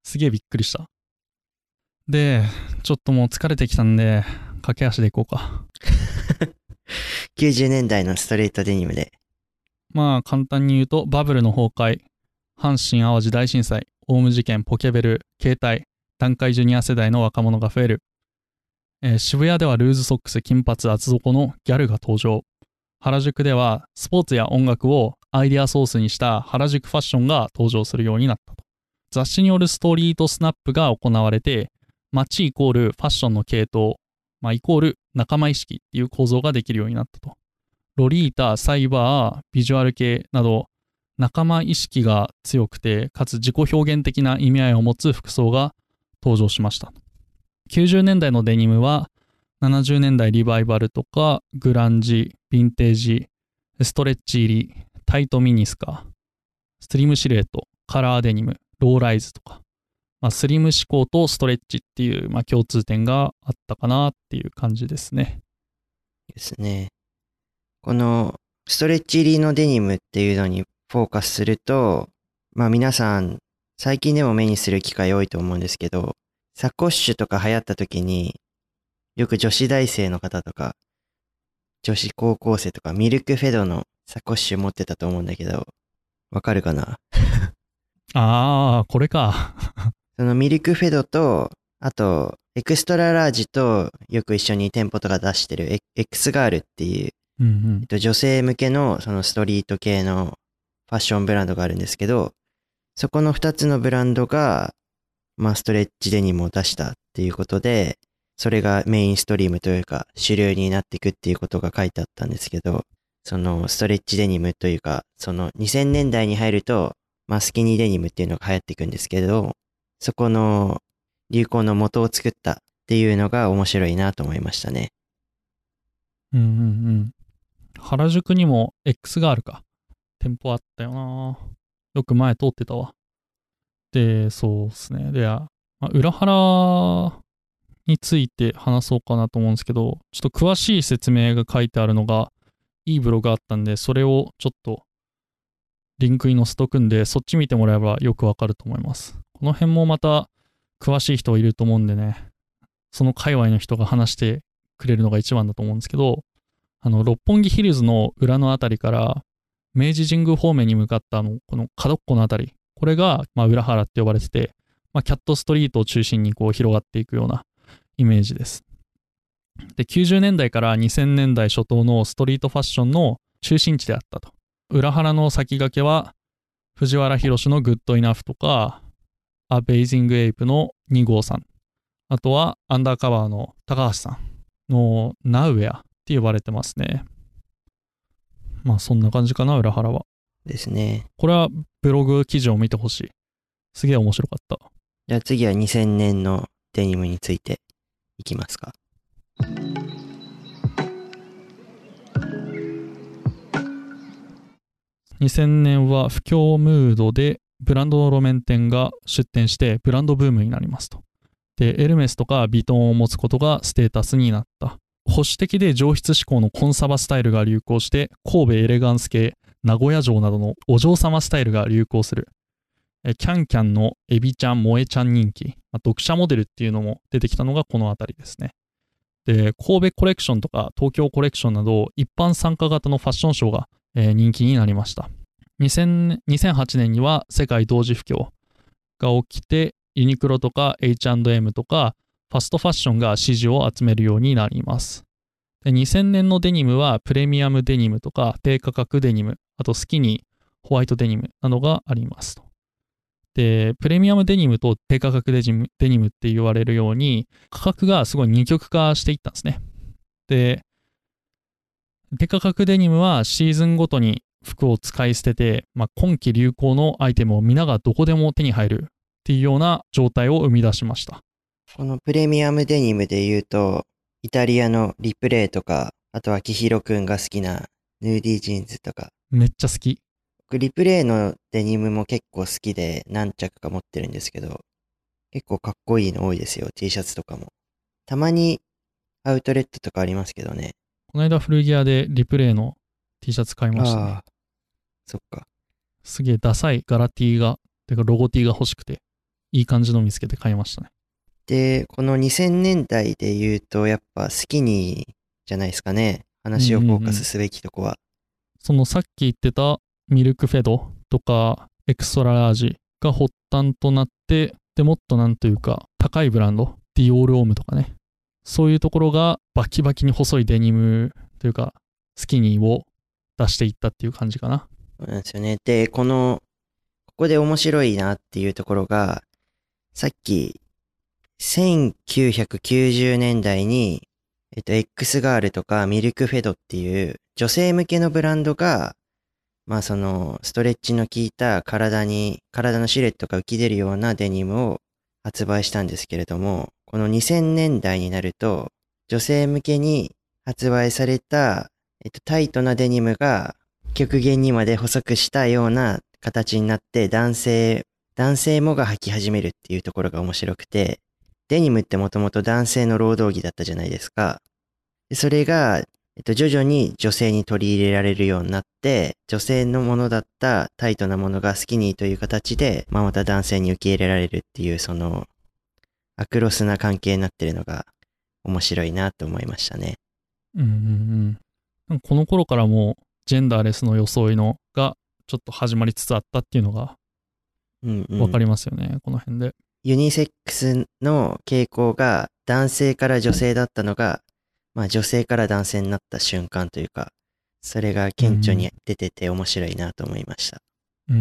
すげえびっくりした。で、ちょっともう疲れてきたんで、駆け足でいこうか。90年代のストレートデニムで。まあ、簡単に言うと、バブルの崩壊、阪神淡路大震災、オウム事件、ポケベル、携帯、団塊ジュニア世代の若者が増える。渋谷ではルーズソックス、金髪、厚底のギャルが登場。原宿ではスポーツや音楽をアイデアソースにした原宿ファッションが登場するようになったと。雑誌によるストリートスナップが行われて、街イコールファッションの系統、まあ、イコール仲間意識っていう構造ができるようになったと。ロリータ、サイバー、ビジュアル系など仲間意識が強くて、かつ自己表現的な意味合いを持つ服装が登場しました。90年代のデニムは70年代リバイバルとかグランジ、ヴィンテージ、ストレッチ入り、タイトミニスカ、スリムシルエット、カラーデニム、ローライズとか、まあ、スリム思考とストレッチっていう、まあ、共通点があったかなっていう感じですね。ですね。このストレッチ入りのデニムっていうのにフォーカスすると、まあ、皆さん最近でも目にする機会多いと思うんですけど、サコッシュとか流行った時によく女子大生の方とか女子高校生とかミルクフェドのサコッシュ持ってたと思うんだけど、わかるかな？ああ、これか。そのミルクフェドと、あとエクストララージとよく一緒に店舗とか出してる X ガールっていう、女性向けのそのストリート系のファッションブランドがあるんですけど、そこの2つのブランドがまあ、ストレッチデニムを出したっていうことで、それがメインストリームというか主流になっていくっていうことが書いてあったんですけど、そのストレッチデニムというか、その2000年代に入ると、まあ、スキニーデニムっていうのが流行っていくんですけど、そこの流行の元を作ったっていうのが面白いなと思いましたね。原宿にも X があるか店舗あったよな。よく前通ってたわ。で、そうですね。で、まあ、裏腹について話そうかなと思うんですけど、ちょっと詳しい説明が書いてあるのがいいブログがあったんで、それをちょっとリンクに載せとくんで、そっち見てもらえばよくわかると思います。この辺もまた詳しい人いると思うんでね、その界隈の人が話してくれるのが一番だと思うんですけど、六本木ヒルズの裏のあたりから明治神宮方面に向かったこの角っこのあたり、これが裏原って呼ばれてて、キャットストリートを中心にこう広がっていくようなイメージです。で、90年代から2000年代初頭のストリートファッションの中心地であったと。裏原の先駆けは藤原宏のグッドイナフとか、アベイジングエイプの2号さん、あとはアンダーカバーの高橋さんのナウエアって呼ばれてますね。まあそんな感じかな、裏原は。ですね。これはブログ記事を見てほしい。すげえ面白かった。じゃあ次は2000年のデニムについていきますか。2000年は不況ムードでブランドの路面店が出店してブランドブームになりますと。で、エルメスとかヴィトンを持つことがステータスになった。保守的で上質志向のコンサバスタイルが流行して、神戸エレガンス系、名古屋城などのお嬢様スタイルが流行する。キャンキャンのエビちゃん、萌えちゃん人気、読者モデルっていうのも出てきたのがこのあたりですね。で、神戸コレクションとか東京コレクションなど一般参加型のファッションショーが人気になりました。2008年には世界同時不況が起きて、ユニクロとか H&M とかファストファッションが支持を集めるようになります。で、2000年のデニムはプレミアムデニムとか低価格デニム、あとスキニー、ホワイトデニムなどがありますと。で、プレミアムデニムと低価格デニムって言われるように、価格がすごい二極化していったんですね。で、低価格デニムはシーズンごとに服を使い捨てて、今季流行のアイテムを皆がどこでも手に入るっていうような状態を生み出しました。このプレミアムデニムで言うと、イタリアのリプレイとか、あとはキヒロくんが好きなヌーディージーンズとか。めっちゃ好き。僕リプレイのデニムも結構好きで何着か持ってるんですけど、結構かっこいいの多いですよ。 T シャツとかもたまにアウトレットとかありますけどね。この間古着屋でリプレイの T シャツ買いましたね。ああ、そっか。すげえダサい柄 T が、てかロゴ T が欲しくて、いい感じの見つけて買いましたね。で、この2000年代で言うとやっぱスキニーじゃないですかね、話をフォーカスすべきとこは。そのさっき言ってたミルクフェドとかエクストララージが発端となって、でもっとなんというか高いブランド、ディオールオームとかね、そういうところがバキバキに細いデニムというかスキニーを出していったっていう感じかな。そうなんですよね。で、ここで面白いなっていうところが、さっき1990年代にX ガールとかミルクフェドっていう女性向けのブランドが、そのストレッチの効いた体のシルエットが浮き出るようなデニムを発売したんですけれども、この2000年代になると女性向けに発売された、タイトなデニムが極限にまで細くしたような形になって、男性もが履き始めるっていうところが面白くて、デニムってもともと男性の労働着だったじゃないですか。それが徐々に女性に取り入れられるようになって、女性のものだったタイトなものがスキニーという形で、また男性に受け入れられるっていう、その、アクロスな関係になってるのが面白いなと思いましたね。この頃からもジェンダーレスの装いのがちょっと始まりつつあったっていうのが、わかりますよね、この辺で。ユニセックスの傾向が男性から女性だったのが、女性から男性になった瞬間というか、それが顕著に出てて面白いなと思いました。ユ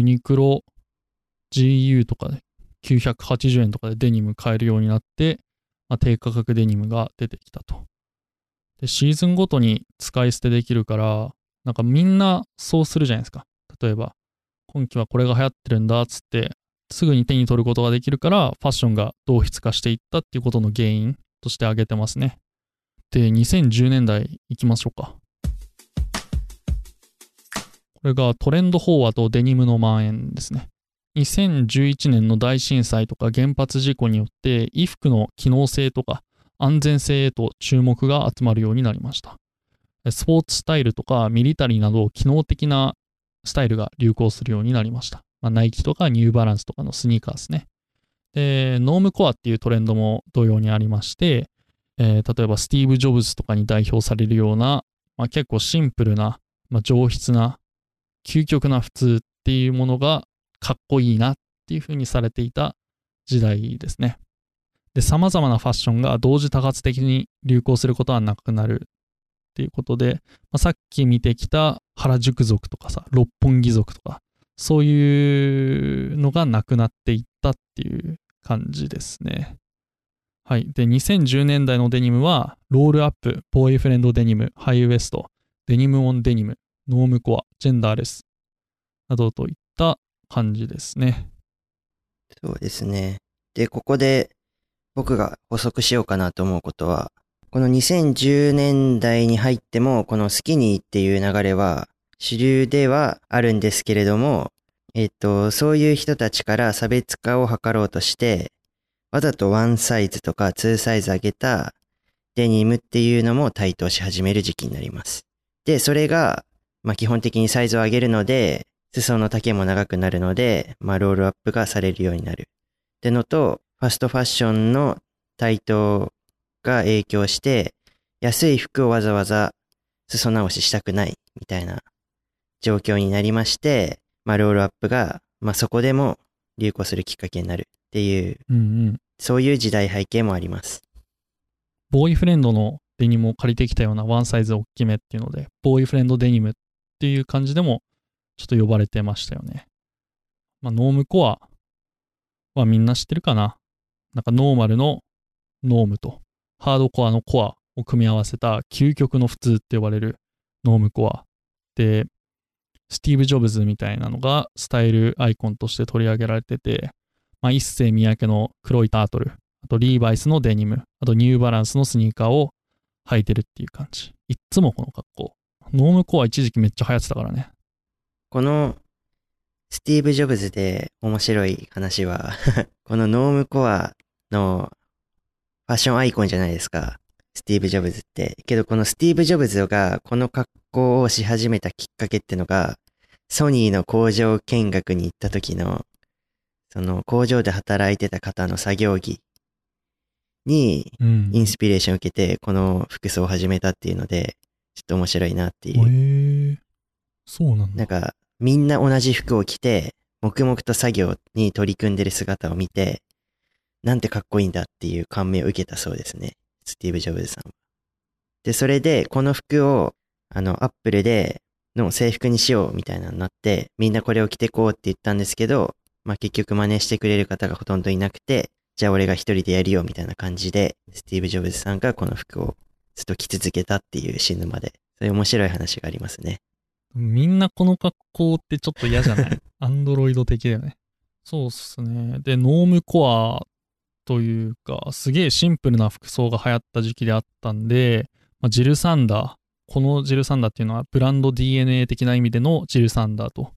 ニクロ、GU とかで980円とかでデニム買えるようになって、低価格デニムが出てきたと。で、シーズンごとに使い捨てできるから、なんかみんなそうするじゃないですか。例えば、今季はこれが流行ってるんだっつって、すぐに手に取ることができるから、ファッションが同質化していったっていうことの原因として挙げてますね。で、2010年代いきましょうか。これがトレンド飽和とデニムの蔓延ですね。2011年の大震災とか原発事故によって衣服の機能性とか安全性へと注目が集まるようになりました。スポーツスタイルとかミリタリーなど機能的なスタイルが流行するようになりました。まあ、ナイキとかニューバランスとかのスニーカーですね。で、ノームコアっていうトレンドも同様にありまして、例えばスティーブ・ジョブズとかに代表されるような、まあ、結構シンプルな、まあ、上質な、究極な普通っていうものがかっこいいなっていう風にされていた時代ですね。で、様々なファッションが同時多発的に流行することはなくなるっていうことで、まあ、さっき見てきた原宿族とかさ、六本木族とか、そういうのがなくなっていったっていう感じですね。はい。で、2010年代のデニムは、ロールアップ、ボーイフレンドデニム、ハイウエスト、デニムオンデニム、ノームコア、ジェンダーレス、などといった感じですね。そうですね。で、ここで僕が補足しようかなと思うことは、この2010年代に入っても、このスキニーっていう流れは主流ではあるんですけれども、そういう人たちから差別化を図ろうとして、わざと1サイズとか2サイズ上げたデニムっていうのも台頭し始める時期になります。で、それが、まあ、基本的にサイズを上げるので、裾の丈も長くなるので、まあ、ロールアップがされるようになる。ってのと、ファストファッションの台頭が影響して、安い服をわざわざ裾直ししたくないみたいな状況になりまして、まあ、ロールアップが、まあ、そこでも流行するきっかけになるっていう、そういう時代背景もあります。ボーイフレンドのデニムを借りてきたようなワンサイズ大きめっていうので、ボーイフレンドデニムっていう感じでもちょっと呼ばれてましたよね。まあ、ノームコアはみんな知ってるかな。なんかノーマルのノームとハードコアのコアを組み合わせた究極の普通って呼ばれるノームコアで、スティーブ・ジョブズみたいなのがスタイルアイコンとして取り上げられてて、まあ、一世三宅の黒いタートル、あとリーバイスのデニム、あとニューバランスのスニーカーを履いてるっていう感じ。いっつもこの格好。ノームコア一時期めっちゃ流行ってたからね。このスティーブ・ジョブズで面白い話はこのノームコアのファッションアイコンじゃないですか、スティーブ・ジョブズって。けどこのスティーブ・ジョブズがこの格好をし始めたきっかけってのが、ソニーの工場見学に行った時の、その工場で働いてた方の作業着にインスピレーションを受けてこの服装を始めたっていうので、ちょっと面白いなっていう。そうなんだ。なんかみんな同じ服を着て黙々と作業に取り組んでる姿を見て、なんてかっこいいんだっていう感銘を受けたそうですね、スティーブ・ジョブズさんは。で、それでこの服をアップルでの制服にしようみたいなのになって、みんなこれを着てこうって言ったんですけど、まあ、結局真似してくれる方がほとんどいなくて、じゃあ俺が一人でやるよみたいな感じで、スティーブ・ジョブズさんがこの服をずっと着続けたっていう、死ぬまで。そういう面白い話がありますね。みんなこの格好ってちょっと嫌じゃないアンドロイド的だよね。そうっすね。で、ノームコアというか、すげえシンプルな服装が流行った時期であったんで、まあ、ジルサンダー。このジルサンダーっていうのはブランド DNA 的な意味でのジルサンダーと、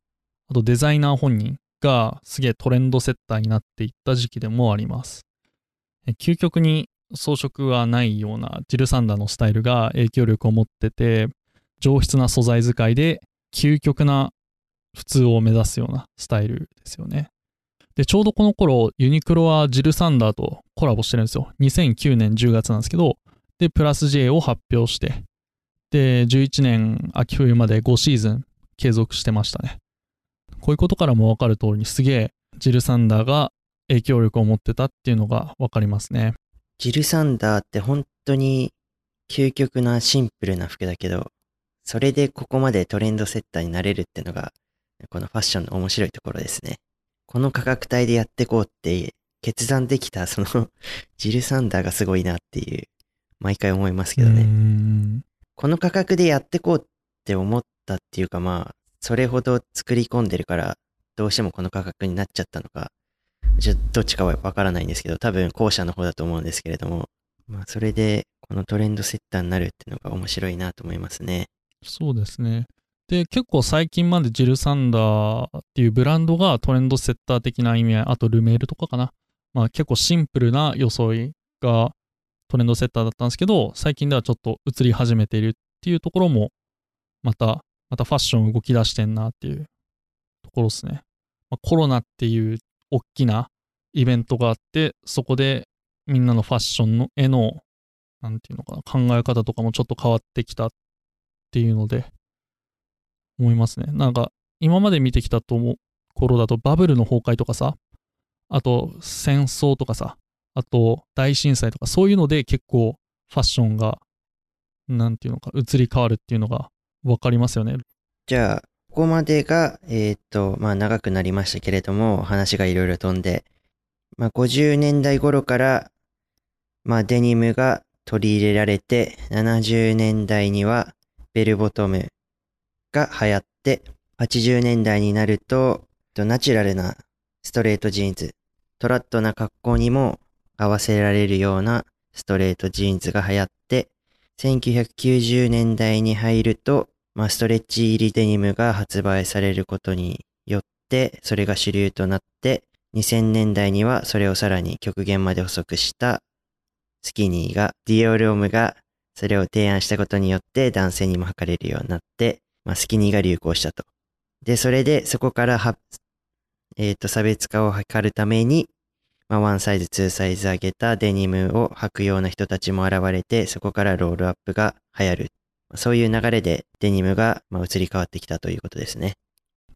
あとデザイナー本人がすげえトレンドセッターになっていった時期でもあります。究極に装飾はないようなジルサンダーのスタイルが影響力を持ってて、上質な素材使いで究極な普通を目指すようなスタイルですよね。で、ちょうどこの頃ユニクロはジルサンダーとコラボしてるんですよ。2009年10月なんですけど、でプラス J を発表して、で11年秋冬まで5シーズン継続してましたね。こういうことからも分かる通りに、すげえジルサンダーが影響力を持ってたっていうのが分かりますね。ジルサンダーって本当に究極なシンプルな服だけど、それでここまでトレンドセッターになれるってのがこのファッションの面白いところですね。この価格帯でやってこうって決断できた、そのジルサンダーがすごいなっていう、毎回思いますけどね。この価格でやってこうって思ったっていうか、まあそれほど作り込んでるからどうしてもこの価格になっちゃったのか、どっちかはわからないんですけど、多分後者の方だと思うんですけれども、まあ、それでこのトレンドセッターになるっていうのが面白いなと思いますね。そうですね。で、結構最近までジルサンダーっていうブランドがトレンドセッター的な意味合い、あとルメールとかかな、まあ、結構シンプルな装いがトレンドセッターだったんですけど、最近ではちょっと移り始めているっていうところもまたファッション動き出してんなっていうころですね。コロナっていう大きなイベントがあって、そこでみんなのファッションの絵の、なんていうのかな、考え方とかもちょっと変わってきたっていうので、思いますね。なんか、今まで見てきたところだと、バブルの崩壊とかさ、あと戦争とかさ、あと大震災とか、そういうので結構ファッションが、なんていうのか、移り変わるっていうのが分かりますよね。じゃあ、ここまでが、長くなりましたけれども、話がいろいろ飛んで、50年代頃から、デニムが取り入れられて、70年代にはベルボトムが流行って、80年代になると、ナチュラルなストレートジーンズ、トラッドな格好にも合わせられるようなストレートジーンズが流行って、1990年代に入ると、ストレッチ入りデニムが発売されることによって、それが主流となって、2000年代にはそれをさらに極限まで細くしたスキニーが、ディオルオムがそれを提案したことによって男性にも履かれるようになって、スキニーが流行したと。で、それでそこから差別化を図るために、ワンサイズ、ツーサイズ上げたデニムを履くような人たちも現れて、そこからロールアップが流行る。そういう流れでデニムが移り変わってきたということですね。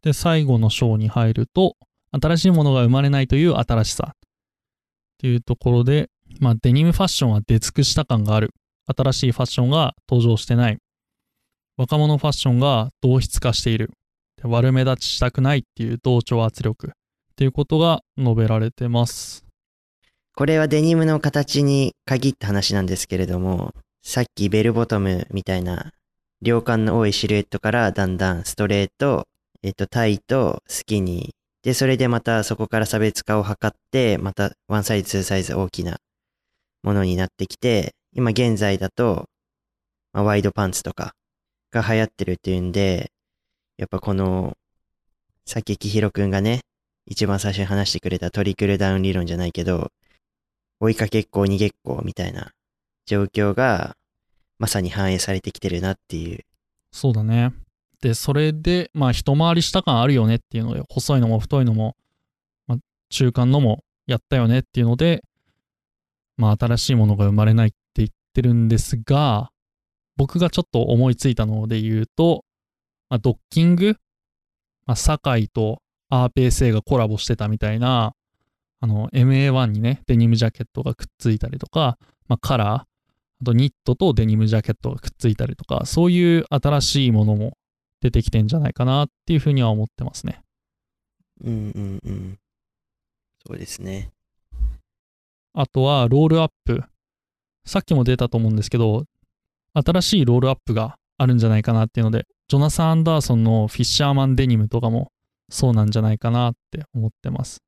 で、最後の章に入ると、新しいものが生まれないという新しさっていうところで、デニムファッションは出尽くした感がある。新しいファッションが登場してない。若者ファッションが同質化している。で、悪目立ちしたくないっていう同調圧力っていうことが述べられてます。これはデニムの形に限った話なんですけれども、さっきベルボトムみたいな量感の多いシルエットからだんだんストレート、タイとスキニー。で、それでまたそこから差別化を図って、またワンサイズ、ツーサイズ大きなものになってきて、今現在だと、ワイドパンツとかが流行ってるっていうんで、やっぱこの、さっききひろくんがね、一番最初に話してくれたトリクルダウン理論じゃないけど、追いかけっこ、逃げっこみたいな状況が、まさに反映されてきてるなっていう。そうだね。で、それで、一回りした感あるよねっていうので、細いのも太いのも、中間のもやったよねっていうので、新しいものが生まれないって言ってるんですが、僕がちょっと思いついたので言うと、ドッキング、堺とアーペー製がコラボしてたみたいな、MA1 にね、デニムジャケットがくっついたりとか、カラー、あとニットとデニムジャケットがくっついたりとか、そういう新しいものも出てきてんじゃないかなっていうふうには思ってますね。うんうんうん。そうですね。あとはロールアップ。さっきも出たと思うんですけど、新しいロールアップがあるんじゃないかなっていうので、ジョナサン・アンダーソンのフィッシャーマンデニムとかもそうなんじゃないかなって思ってます。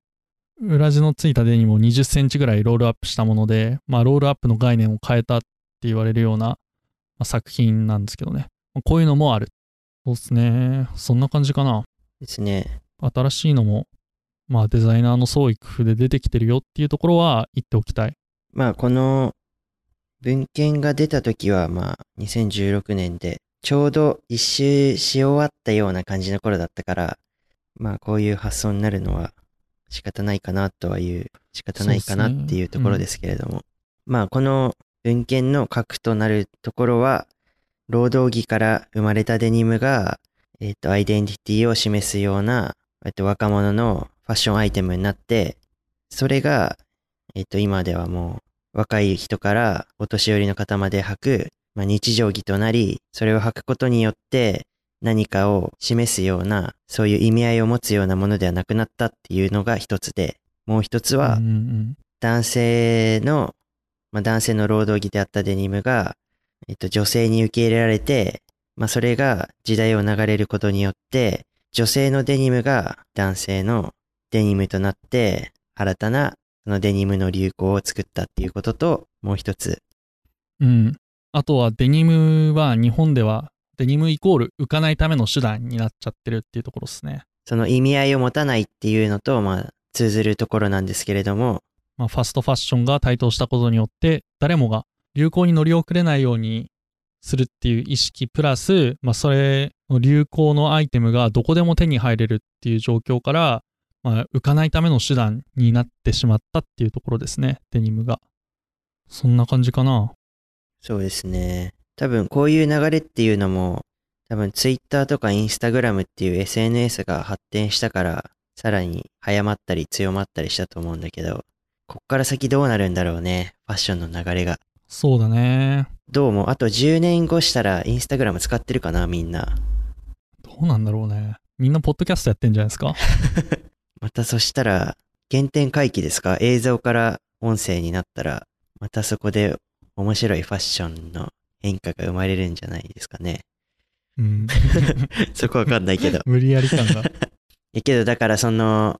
裏地のついたデニムを20センチぐらいロールアップしたもので、ロールアップの概念を変えたって言われるような作品なんですけどね。こういうのもある。そうですね。そんな感じかな。ですね。新しいのも、デザイナーの創意工夫で出てきてるよっていうところは言っておきたい。この文献が出た時は、2016年で、ちょうど一周し終わったような感じの頃だったから、こういう発想になるのは仕方ないかなっていうところですけれども。この文献の核となるところは、労働着から生まれたデニムが、アイデンティティを示すような、若者のファッションアイテムになって、それが、今ではもう、若い人からお年寄りの方まで履く、日常着となり、それを履くことによって、何かを示すような、そういう意味合いを持つようなものではなくなったっていうのが一つで、もう一つは、男性の労働着であったデニムが、女性に受け入れられて、それが時代を流れることによって、女性のデニムが男性のデニムとなって、新たなそのデニムの流行を作ったっていうことと、もう一つ。あとはデニムは日本では、デニムイコール浮かないための手段になっちゃってるっていうところですね。その意味合いを持たないっていうのと、通ずるところなんですけれども。ファストファッションが台頭したことによって、誰もが流行に乗り遅れないようにするっていう意識プラス、それの流行のアイテムがどこでも手に入れるっていう状況から、浮かないための手段になってしまったっていうところですね、デニムが。そんな感じかな。そうですね。多分こういう流れっていうのも、多分ツイッターとかインスタグラムっていう SNS が発展したから、さらに早まったり強まったりしたと思うんだけど、こっから先どうなるんだろうね、ファッションの流れが。そうだね。どうもあと10年後したらインスタグラム使ってるかな、みんな。どうなんだろうね。みんなポッドキャストやってんじゃないですかまたそしたら原点回帰ですか、映像から音声になったらまたそこで面白いファッションの変化が生まれるんじゃないですかね。うんそこわかんないけど無理やり感がいやけど、だからその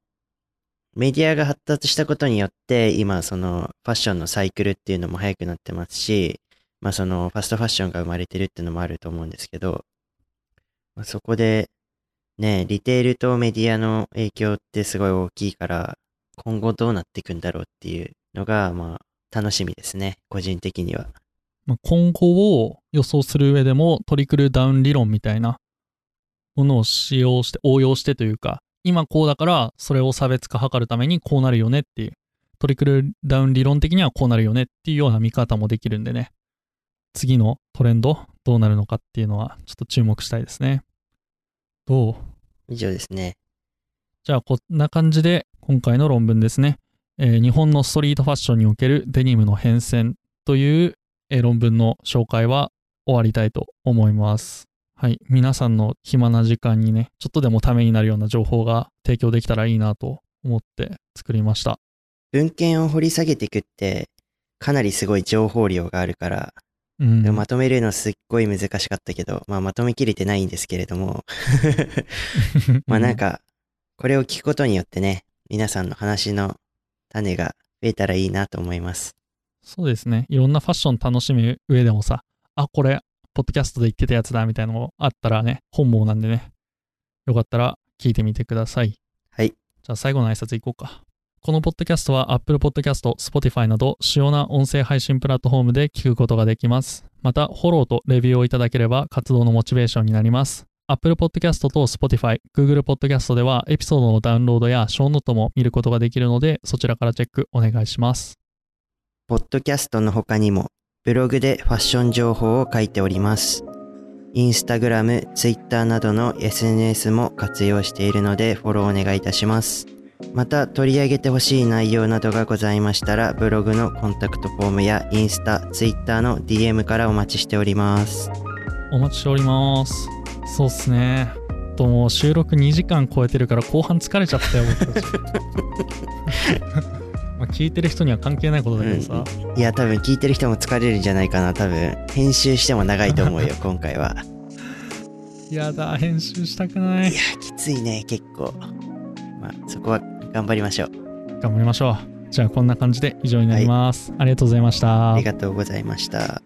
メディアが発達したことによって今そのファッションのサイクルっていうのも早くなってますし、そのファストファッションが生まれてるっていうのもあると思うんですけど、そこでね、リテールとメディアの影響ってすごい大きいから、今後どうなっていくんだろうっていうのが楽しみですね、個人的には。今後を予想する上でもトリクルダウン理論みたいなものを使用して応用してというか、今こうだからそれを差別化図るためにこうなるよねっていう、トリクルダウン理論的にはこうなるよねっていうような見方もできるんでね、次のトレンドどうなるのかっていうのはちょっと注目したいですね。どう？以上ですね。じゃあこんな感じで今回の論文ですね、日本のストリートファッションにおけるデニムの変遷という、論文の紹介は終わりたいと思います。はい、皆さんの暇な時間にね、ちょっとでもためになるような情報が提供できたらいいなと思って作りました。文献を掘り下げていくってかなりすごい情報量があるから、まとめるのすっごい難しかったけど、まとめきれてないんですけれどもなんかこれを聞くことによってね、皆さんの話の種が増えたらいいなと思います。そうですね、いろんなファッション楽しむ上でもさ、これポッドキャストで言ってたやつだみたいなのあったらね、本望なんでね、よかったら聞いてみてください。はい。じゃあ最後の挨拶いこうか。このポッドキャストは Apple Podcast、Spotify など主要な音声配信プラットフォームで聞くことができます。またフォローとレビューをいただければ活動のモチベーションになります。Apple Podcast と Spotify、Google Podcast ではエピソードのダウンロードやショーノートも見ることができるので、そちらからチェックお願いします。ポッドキャストの他にもブログでファッション情報を書いております。インスタグラム、ツイッターなどの SNS も活用しているのでフォローお願いいたします。また取り上げてほしい内容などがございましたら、ブログのコンタクトフォームやインスタ、ツイッターの DM からお待ちしております。お待ちしております。そうっすね。もう収録2時間超えてるから後半疲れちゃったよ僕たち聞いてる人には関係ないことだけどさ、いや多分聞いてる人も疲れるんじゃないかな。多分編集しても長いと思うよ今回は。やだ、編集したくない。いやきついね結構。そこは頑張りましょう。頑張りましょう。じゃあこんな感じで以上になります。はい、ありがとうございました。ありがとうございました。